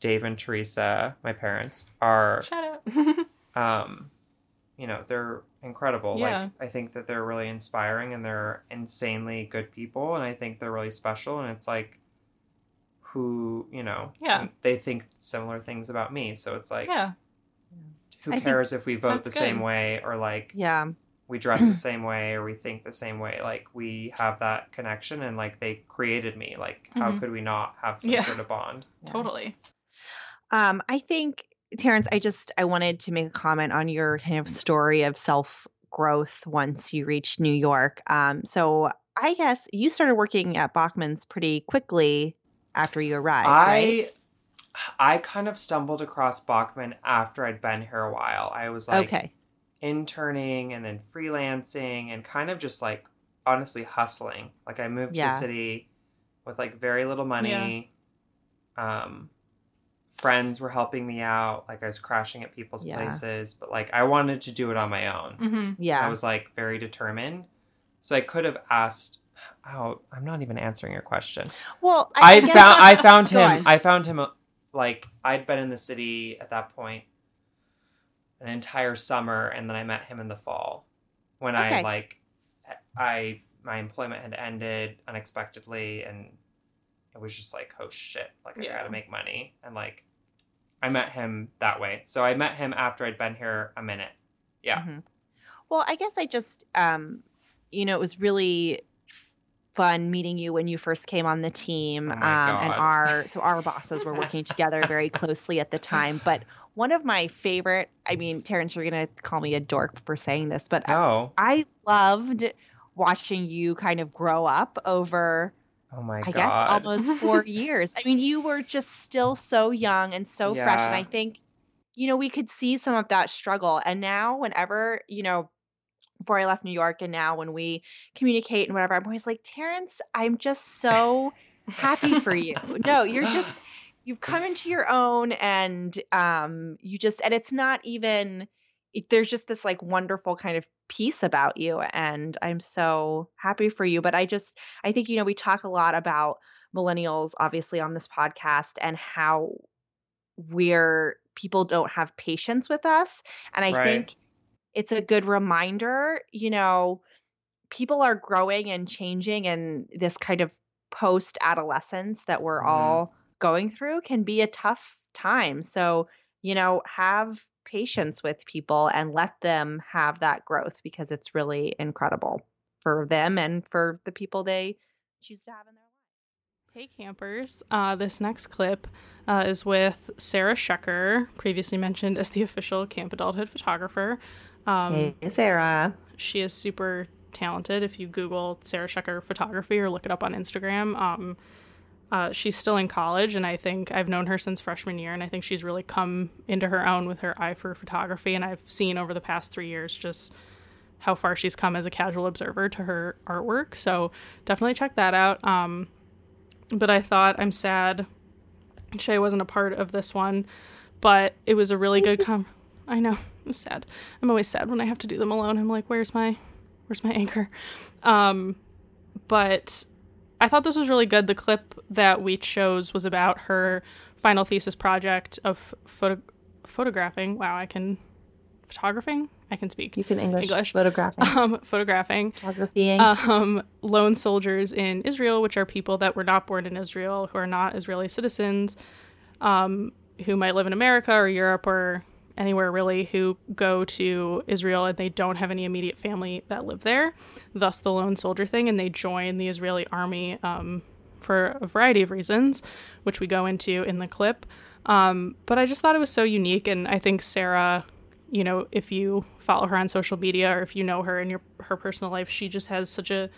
Dave and Teresa, my parents, are... Shout out. um, you know, they're incredible. Yeah. Like, I think that they're really inspiring and they're insanely good people. And I think they're really special. And it's like, who, you know... Yeah. They think similar things about me. So it's like... Yeah. Who I cares if we vote the good. same way or like... Yeah. We dress the same way or we think the same way. Like, we have that connection and, like, they created me. Like, mm-hmm. how could we not have some yeah. sort of bond? Yeah. Totally. Um, I think, Terrence, I just, I wanted to make a comment on your kind of story of self-growth once you reached New York. Um, so I guess you started working at Bachman's pretty quickly after you arrived, I, right? I kind of stumbled across Bachman after I'd been here a while. I was like... Okay. Interning and then freelancing and kind of just like honestly hustling. Like I moved yeah. to the city with like very little money. Yeah. Um, friends were helping me out. Like I was crashing at people's yeah. places, but like I wanted to do it on my own. Mm-hmm. Yeah. I was like very determined. So I could have asked, oh, I'm not even answering your question. Well, I, I guess... found, I found him, I found him like I'd been in the city at that point an entire summer, and then I met him in the fall when okay. I like I my employment had ended unexpectedly, and it was just like, oh shit, like yeah. I gotta make money, and like I met him that way. So I met him after I'd been here a minute. Yeah. Mm-hmm. Well, I guess I just um you know, it was really fun meeting you when you first came on the team. Oh um God. And our so our bosses were working together very closely at the time, but one of my favorite, I mean, Terrence, you're going to call me a dork for saying this, but oh. I, I loved watching you kind of grow up over, oh my I God. guess, almost four years. I mean, you were just still so young and so yeah. fresh. And I think, you know, we could see some of that struggle. And now whenever, you know, before I left New York and now when we communicate and whatever, I'm always like, Terrence, I'm just so happy for you. No, you're just... You've come into your own, and um, you just, and it's not even, it, there's just this like wonderful kind of peace about you. And I'm so happy for you. But I just, I think, you know, we talk a lot about millennials, obviously, on this podcast and how we're, people don't have patience with us. And I right. think it's a good reminder, you know, people are growing and changing, and this kind of post-adolescence that we're mm-hmm. all going through can be a tough time. So, you know, have patience with people and let them have that growth, because it's really incredible for them and for the people they choose to have in their life. Hey campers, uh, this next clip uh, is with Sarah Shecker, previously mentioned as the official Camp Adulthood photographer. Um, hey, Sarah. She is super talented. If you Google Sarah Shecker photography or look it up on Instagram, um, Uh, she's still in college, and I think I've known her since freshman year, and I think she's really come into her own with her eye for photography, and I've seen over the past three years just how far she's come as a casual observer to her artwork, so definitely check that out. Um, but I thought, I'm sad Shay wasn't a part of this one, but it was a really good com- I know, I'm sad. I'm always sad when I have to do them alone. I'm like, where's my, where's my anchor? Um, but... I thought this was really good. The clip that we chose was about her final thesis project of photo- photographing. Wow, I can photographing. I can speak. You can English. English. Photographing. Um, photographing. Photographying. Um, lone soldiers in Israel, which are people that were not born in Israel, who are not Israeli citizens, um, who might live in America or Europe or anywhere really, who go to Israel and they don't have any immediate family that live there, thus the lone soldier thing, and they join the Israeli army um, for a variety of reasons, which we go into in the clip. Um, but I just thought it was so unique, and I think Sarah, you know, if you follow her on social media or if you know her in your her personal life, she just has such a,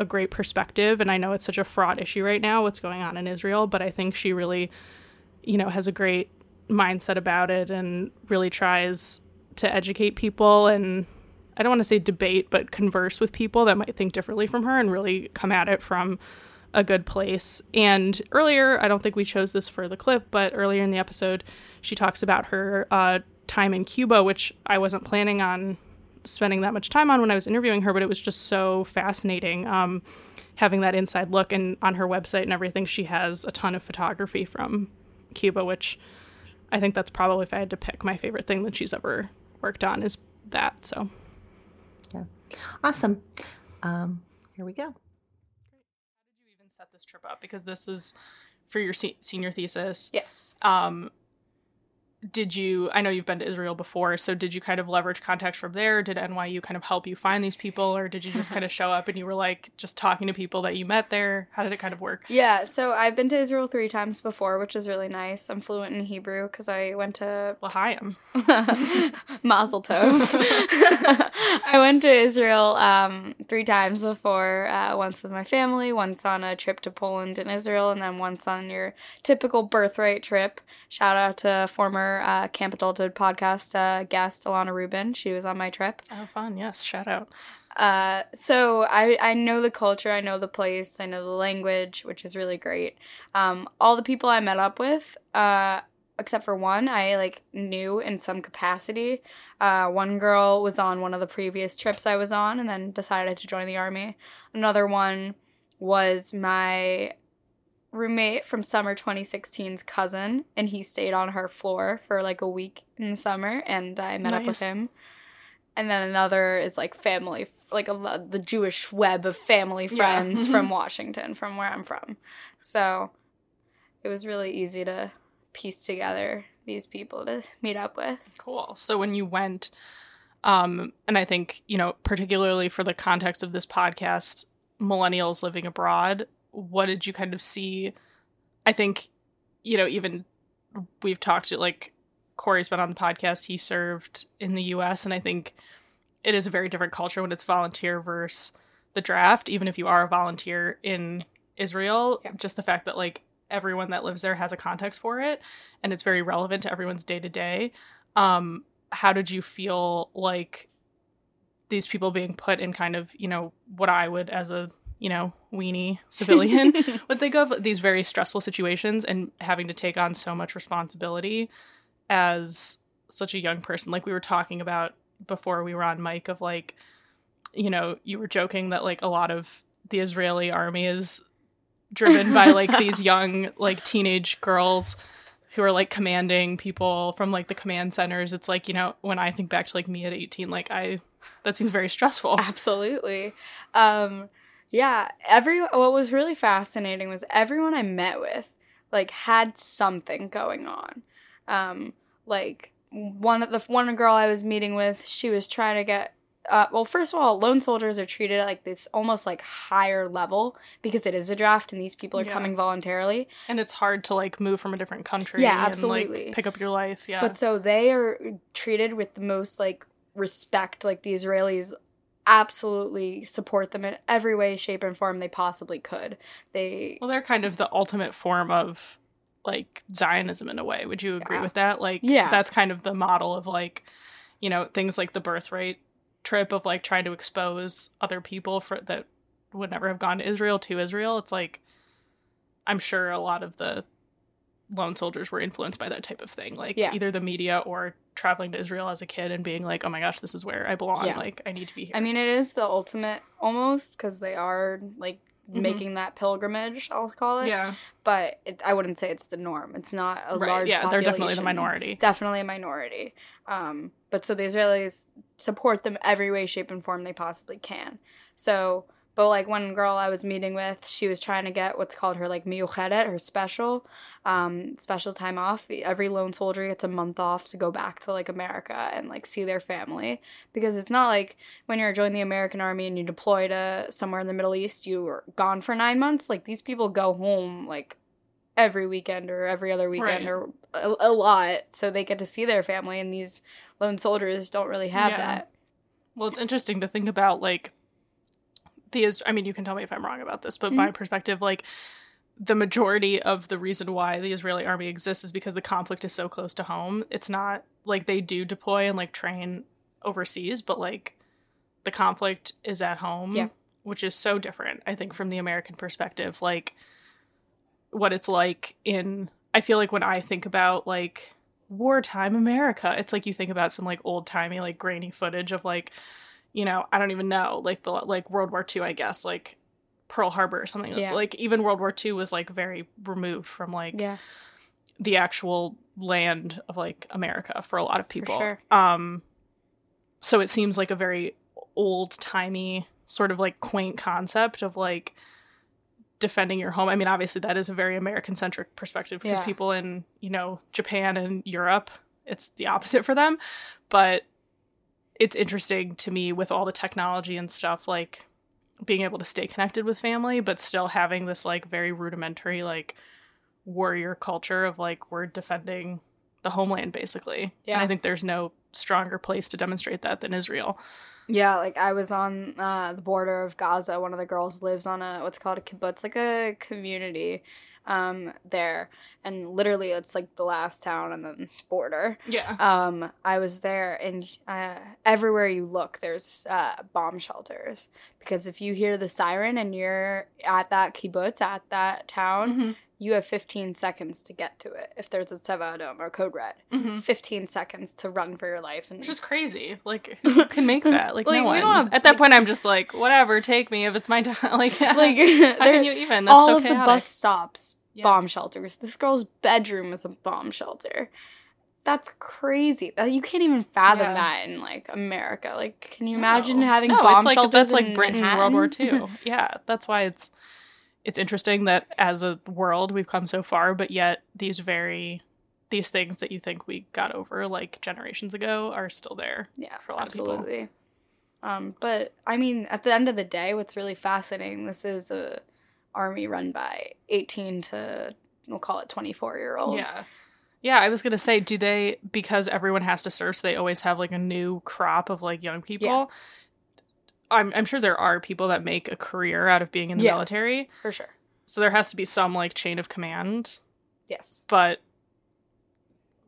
a great perspective, and I know it's such a fraught issue right now, what's going on in Israel, but I think she really, you know, has a great mindset about it and really tries to educate people, and I don't want to say debate, but converse with people that might think differently from her and really come at it from a good place. And earlier, I don't think we chose this for the clip, but earlier in the episode, she talks about her uh, time in Cuba, which I wasn't planning on spending that much time on when I was interviewing her, but it was just so fascinating um, having that inside look. And on her website and everything, she has a ton of photography from Cuba, which I think that's probably, if I had to pick my favorite thing that she's ever worked on, is that. So, yeah, awesome. Um, here we go. How did you even set this trip up? Because this is for your se- senior thesis. Yes. Um, did you? I know you've been to Israel before, so did you kind of leverage contacts from there? Did N Y U kind of help you find these people, or did you just kind of show up and you were like just talking to people that you met there? How did it kind of work? Yeah, so I've been to Israel three times before, which is really nice. I'm fluent in Hebrew because I went to L'chaim. Mazel tov. I went to Israel um, three times before. Uh, once with my family, once on a trip to Poland and Israel, and then once on your typical Birthright trip. Shout out to former Uh, Camp Adulthood podcast uh, guest Alana Rubin. She was on my trip. Oh, fun. Yes. Shout out. Uh, so I, I know the culture. I know the place. I know the language, which is really great. Um, all the people I met up with, uh, except for one, I like knew in some capacity. Uh, one girl was on one of the previous trips I was on and then decided to join the army. Another one was my roommate from summer twenty sixteen's cousin, and he stayed on her floor for like a week in the summer, and I met nice. up with him. And then another is like family, like a, the Jewish web of family friends yeah. from Washington, from where I'm from. So it was really easy to piece together these people to meet up with. Cool. So when you went, um, and I think, you know, particularly for the context of this podcast, millennials living abroad, what did you kind of see? I think, you know, even we've talked to, like, Corey's been on the podcast. He served in the U S, and I think it is a very different culture when it's volunteer versus the draft, even if you are a volunteer in Israel. Yeah. Just the fact that, like, everyone that lives there has a context for it, and it's very relevant to everyone's day-to-day. Um, how did you feel, like, these people being put in kind of, you know, what I would as a you know, weenie civilian would think of these very stressful situations and having to take on so much responsibility as such a young person? Like we were talking about before we were on mic of like, you know, you were joking that like a lot of the Israeli army is driven by like these young, like teenage girls who are like commanding people from like the command centers. It's like, you know, when I think back to like me at eighteen, like I, that seems very stressful. Absolutely. Um, Yeah, every what was really fascinating was everyone I met with, like, had something going on. Um, like, one of the one girl I was meeting with, she was trying to get, uh, well, first of all, lone soldiers are treated at, like, this almost, like, higher level because it is a draft and these people are yeah. coming voluntarily. And it's hard to, like, move from a different country yeah, absolutely. and, like, pick up your life. Yeah, but so they are treated with the most, like, respect, like, the Israelis absolutely support them in every way, shape, and form they possibly could. They well, they're kind of the ultimate form of like Zionism in a way. Would you agree yeah. with that? Like, yeah. that's kind of the model of like, you know, things like the Birthright trip of like trying to expose other people for that would never have gone to Israel to Israel. It's like I'm sure a lot of the lone soldiers were influenced by that type of thing. Like, yeah. either the media or traveling to Israel as a kid and being like, oh my gosh, this is where I belong. Yeah. Like, I need to be here. I mean, it is the ultimate almost, because they are, like, mm-hmm. making that pilgrimage, I'll call it. Yeah. But it, I wouldn't say it's the norm. It's not a right. large yeah, population. Yeah, they're definitely the minority. Definitely a minority. Um, but so the Israelis support them every way, shape, and form they possibly can. So... But, like, one girl I was meeting with, she was trying to get what's called her, like, miyuchedet, her special, um, special time off. Every lone soldier gets a month off to go back to, like, America and, like, see their family. Because it's not like when you're joining the American Army and you deploy to somewhere in the Middle East, you were gone for nine months. Like, these people go home, like, every weekend or every other weekend right. or a, a lot. So they get to see their family, and these lone soldiers don't really have yeah. that. Well, it's interesting to think about, like... The, I mean, you can tell me if I'm wrong about this, but mm-hmm. my perspective, like, the majority of the reason why the Israeli army exists is because the conflict is so close to home. It's not, like, they do deploy and, like, train overseas, but, like, the conflict is at home, yeah. which is so different, I think, from the American perspective. Like, what it's like in, I feel like when I think about, like, wartime America, it's like you think about some, like, old-timey, like, grainy footage of, like, you know, I don't even know, like, the like World War Two, I guess, like, Pearl Harbor or something. Yeah. Like, even World War Two was, like, very removed from, like, yeah. the actual land of, like, America for a lot of people. For sure. Um, so it seems like a very old-timey, sort of, like, quaint concept of, like, defending your home. I mean, obviously, that is a very American-centric perspective because yeah. people in, you know, Japan and Europe, it's the opposite for them. But... it's interesting to me with all the technology and stuff, like, being able to stay connected with family, but still having this, like, very rudimentary, like, warrior culture of, like, we're defending the homeland, basically. Yeah. And I think there's no stronger place to demonstrate that than Israel. Yeah, like, I was on uh, the border of Gaza. One of the girls lives on a, what's called a kibbutz, like a community um, there. And literally, it's, like, the last town on the border. Yeah. Um, I was there, and uh, everywhere you look, there's uh, bomb shelters. Because if you hear the siren and you're at that kibbutz, at that town, mm-hmm. you have fifteen seconds to get to it if there's a Tseva Adom or Code Red. Mm-hmm. fifteen seconds to run for your life. And which is crazy. Like, who can make that? Like, like no one. Don't have, at that like, point, I'm just like, whatever, take me if it's my time. Like, like how can you even? That's all so of chaotic. The bus stops, yeah. bomb shelters. This girl's bedroom is a bomb shelter. That's crazy. You can't even fathom yeah. that in, like, America. Like, can you imagine no. having no, bomb it's like, shelters that's in like Britain Manhattan? World War Two. Yeah, that's why it's... It's interesting that as a world we've come so far, but yet these very, these things that you think we got over like generations ago are still there. Yeah, for a lot absolutely. Of people. Absolutely. Um, but I mean, at the end of the day, what's really fascinating, this is a army run by eighteen to, we'll call it twenty-four year olds. Yeah. Yeah, I was going to say, do they, because everyone has to serve, so they always have like a new crop of like young people. Yeah. I'm, I'm sure there are people that make a career out of being in the yeah, military. For sure. So there has to be some, like, chain of command. Yes. But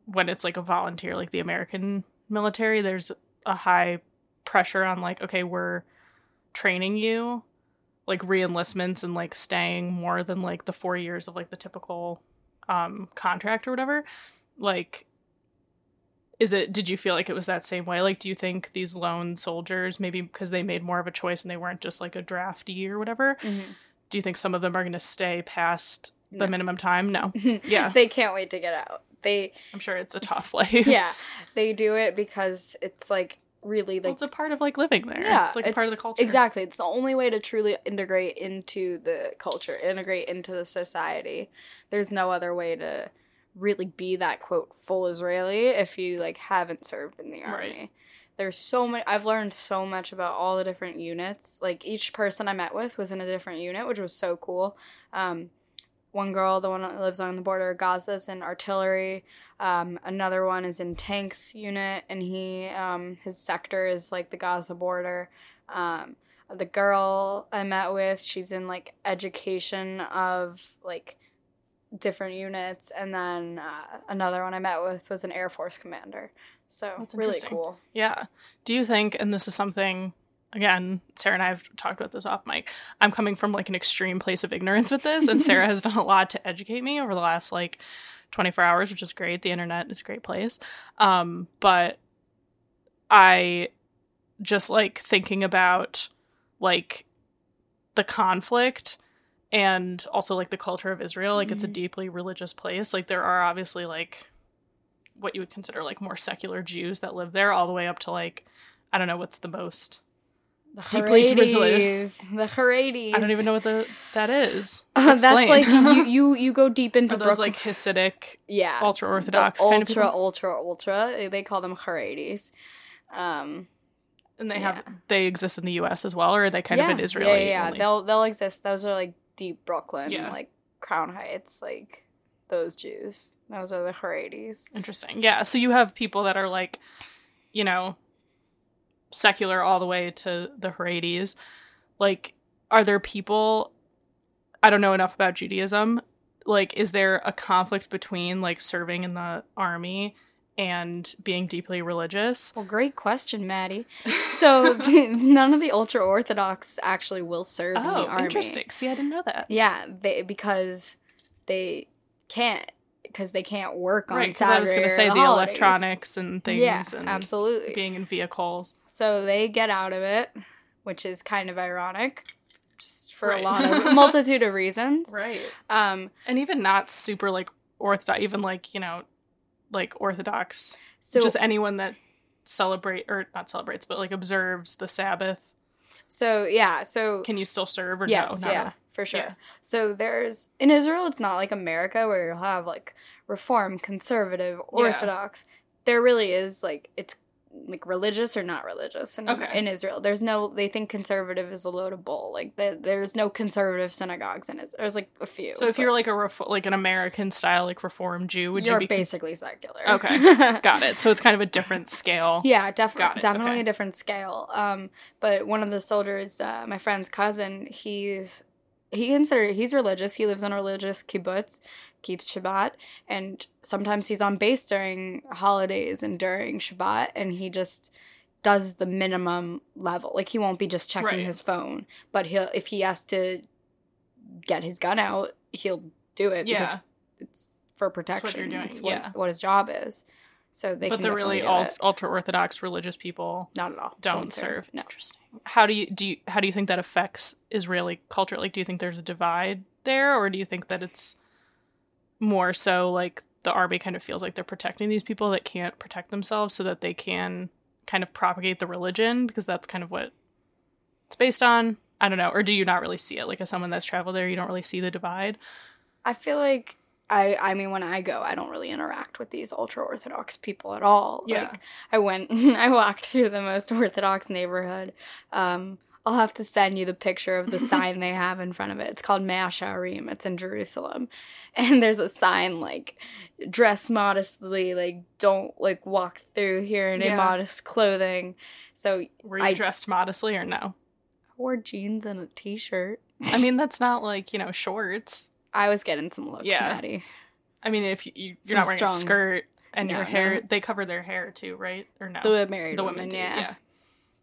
when it's, like, a volunteer, like the American military, there's a high pressure on, like, okay, we're training you, like, re-enlistments and, like, staying more than, like, the four years of, like, the typical um, contract or whatever. Like... Is it, did you feel like it was that same way? Like, do you think these lone soldiers, maybe because they made more of a choice and they weren't just like a draftee or whatever, mm-hmm. do you think some of them are going to stay past the no. minimum time? No. Yeah. They can't wait to get out. They. I'm sure it's a tough life. Yeah. They do it because it's like really like. Well, it's a part of like living there. Yeah. It's like it's, part of the culture. Exactly. It's the only way to truly integrate into the culture, integrate into the society. There's no other way to. Really be that quote full Israeli if you like haven't served in the army. Right. There's so many. I've learned so much about all the different units. Like each person I met with was in a different unit, which was so cool. Um, one girl, the one that lives on the border of Gaza, is in artillery. Um, another one is in tanks unit, and he um, his sector is like the Gaza border. Um, the girl I met with, she's in like education of like. Different units, and then uh, another one I met with was an Air Force commander. So that's really cool. Yeah. Do you think, and this is something again, Sarah and I have talked about this off mic. I'm coming from like an extreme place of ignorance with this, and Sarah has done a lot to educate me over the last like twenty-four hours, which is great. The internet is a great place. Um, but I just like thinking about like the conflict and also like the culture of Israel. Like mm-hmm. It's a deeply religious place. Like there are obviously like what you would consider like more secular Jews that live there, all the way up to like, I don't know, what's the most the deeply religious. The Haredis. I don't even know what the, that is. Uh, that's like you, you you go deep into those Brooklyn. Like Hasidic, yeah, ultra Orthodox kind of people. Ultra, ultra, ultra. They call them Haredis. Um, and they yeah. have they exist in the U S as well, or are they kind yeah. of an Israeli? Yeah, yeah, yeah. they'll they'll exist. Those are like deep Brooklyn, yeah. like Crown Heights, like. Those Jews. Those are the Haredis. Interesting. Yeah. So you have people that are like, you know, secular all the way to the Haredis. Like, are there people, I don't know enough about Judaism. Like, is there a conflict between like serving in the army and being deeply religious? Well, great question, Maddie. So none of the ultra-Orthodox actually will serve oh, in the army. Oh, interesting. See, I didn't know that. Yeah. They, because they... can't because they can't work on right, Saturday. Right, because I was going to say the, the electronics and things yeah, and absolutely. Being in vehicles. So they get out of it, which is kind of ironic just for right. a lot of multitude of reasons. Right. Um, and even not super like Orthodox, even like, you know, like Orthodox, so, just anyone that celebrate or not celebrates, but like observes the Sabbath. So, yeah. So can you still serve or yes, no? Not yeah. Really? For sure. Yeah. So there's, in Israel, it's not like America where you'll have like Reform, Conservative, Orthodox. Yeah. There really is like, it's like religious or not religious in, okay. in Israel. There's no, they think conservative is a load of bull. Like the, there's no conservative synagogues in it. There's like a few. So if you're like a, refo- like an American style, like Reform Jew, would you be? You're basically con- secular. Okay. Got it. So it's kind of a different scale. Yeah, def- Got it. Definitely okay. a different scale. Um, but one of the soldiers, uh, my friend's cousin, he's, He considered he's religious. He lives on a religious kibbutz, keeps Shabbat, and sometimes he's on base during holidays and during Shabbat, and he just does the minimum level. Like, he won't be just checking right. his phone, but he'll if he has to get his gun out, he'll do it yeah. because it's for protection. That's what you're doing. It's what, yeah. what his job is. So they but can the really ultra Orthodox religious people not at all don't, don't serve. serve. No. Interesting. How do you do? You, how do you think that affects Israeli culture? Like, do you think there's a divide there, or do you think that it's more so like the army kind of feels like they're protecting these people that can't protect themselves, so that they can kind of propagate the religion because that's kind of what it's based on? I don't know. Or do you not really see it? Like, as someone that's traveled there, you don't really see the divide. I feel like. I, I mean, when I go, I don't really interact with these ultra-Orthodox people at all. Yeah. Like, I went, I walked through the most Orthodox neighborhood. Um, I'll have to send you the picture of the sign they have in front of it. It's called Mea Sha'arim. It's in Jerusalem. And there's a sign, like, dress modestly, like, don't, like, walk through here in yeah. immodest clothing. So Were you I, dressed modestly or no? I wore jeans and a t-shirt. I mean, that's not, like, you know, shorts. I was getting some looks, yeah. Maddie. I mean, if you, you, you're not wearing strong. a skirt and no, your hair, no. they cover their hair too, right? Or no? The married the women, women do, yeah. yeah.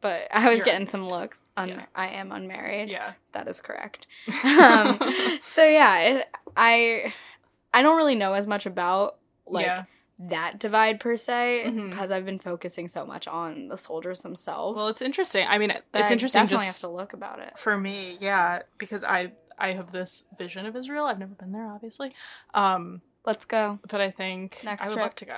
But I was you're getting unmarried. some looks. Un- yeah. I am unmarried. Yeah. That is correct. um, so, yeah, it, I I don't really know as much about, like, yeah. that divide per se because mm-hmm. I've been focusing so much on the soldiers themselves. Well, it's interesting. I mean, it, it's I interesting definitely just have to look about it. For me, yeah, because I... I have this vision of Israel. I've never been there, obviously. Um, Let's go. But I think Next I would trip. love to go.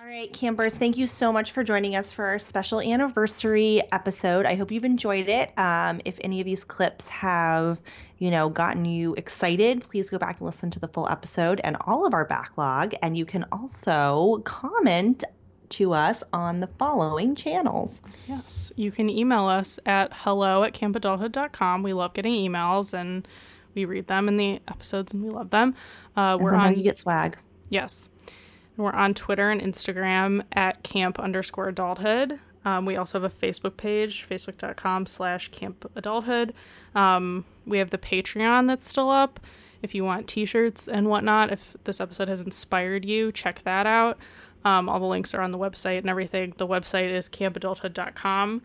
All right, campers, thank you so much for joining us for our special anniversary episode. I hope you've enjoyed it. Um, if any of these clips have, you know, gotten you excited, please go back and listen to the full episode and all of our backlog. And you can also comment to us on the following channels. Yes, you can email us at hello at camp adulthood dot com. We love getting emails and we read them in the episodes and we love them. Uh, we're on. You get swag. Yes, and we're on Twitter and Instagram at camp underscore adulthood. Um, we also have a Facebook page, facebook dot com slash camp adulthood. Um, we have the Patreon that's still up. If you want t-shirts and whatnot, if this episode has inspired you, check that out. Um, all the links are on the website and everything. The website is camp adulthood dot com.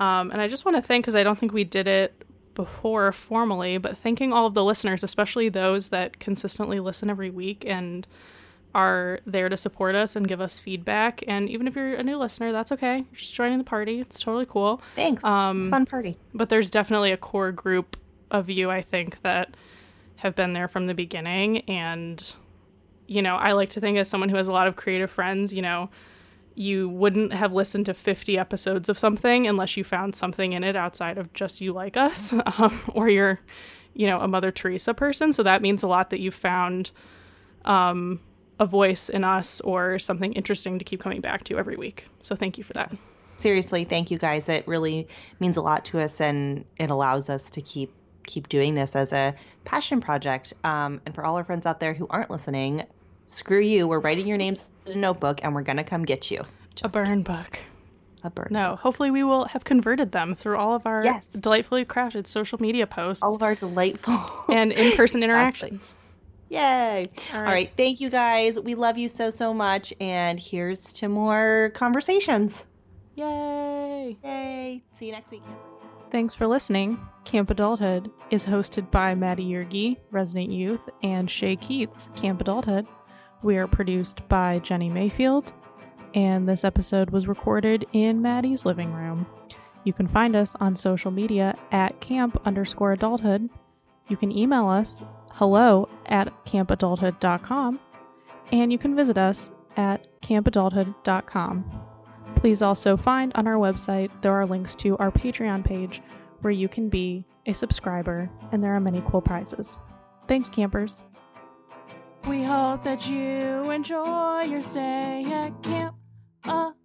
Um, and I just want to thank, because I don't think we did it before formally, but thanking all of the listeners, especially those that consistently listen every week and are there to support us and give us feedback. And even if you're a new listener, that's okay. You're just joining the party. It's totally cool. Thanks. Um, it's a fun party. But there's definitely a core group of you, I think, that have been there from the beginning. And, you know, I like to think, as someone who has a lot of creative friends, you know, you wouldn't have listened to fifty episodes of something unless you found something in it outside of just you like us, um, or you're, you know, a Mother Teresa person. So that means a lot that you found um, a voice in us or something interesting to keep coming back to every week. So thank you for that. Seriously, thank you guys. It really means a lot to us, and it allows us to keep keep doing this as a passion project. Um, and for all our friends out there who aren't listening, screw you. We're writing your names in a notebook, and we're going to come get you. Just a burn book. A burn No, book. Hopefully we will have converted them through all of our yes. delightfully crafted social media posts. All of our delightful. And in-person exactly. interactions. Yay. All right. all right. Thank you, guys. We love you so, so much. And here's to more conversations. Yay. Yay. See you next week. Thanks for listening. Camp Adulthood is hosted by Maddie Yerge, Resident Youth, and Shay Keats, Camp Adulthood. We are produced by Jenny Mayfield, and this episode was recorded in Maddie's living room. You can find us on social media at camp underscore adulthood. You can email us hello at camp adulthood dot com, and you can visit us at camp adulthood dot com. Please also find on our website there are links to our Patreon page where you can be a subscriber, and there are many cool prizes. Thanks, campers. We hope that you enjoy your stay at Camp Adulthood.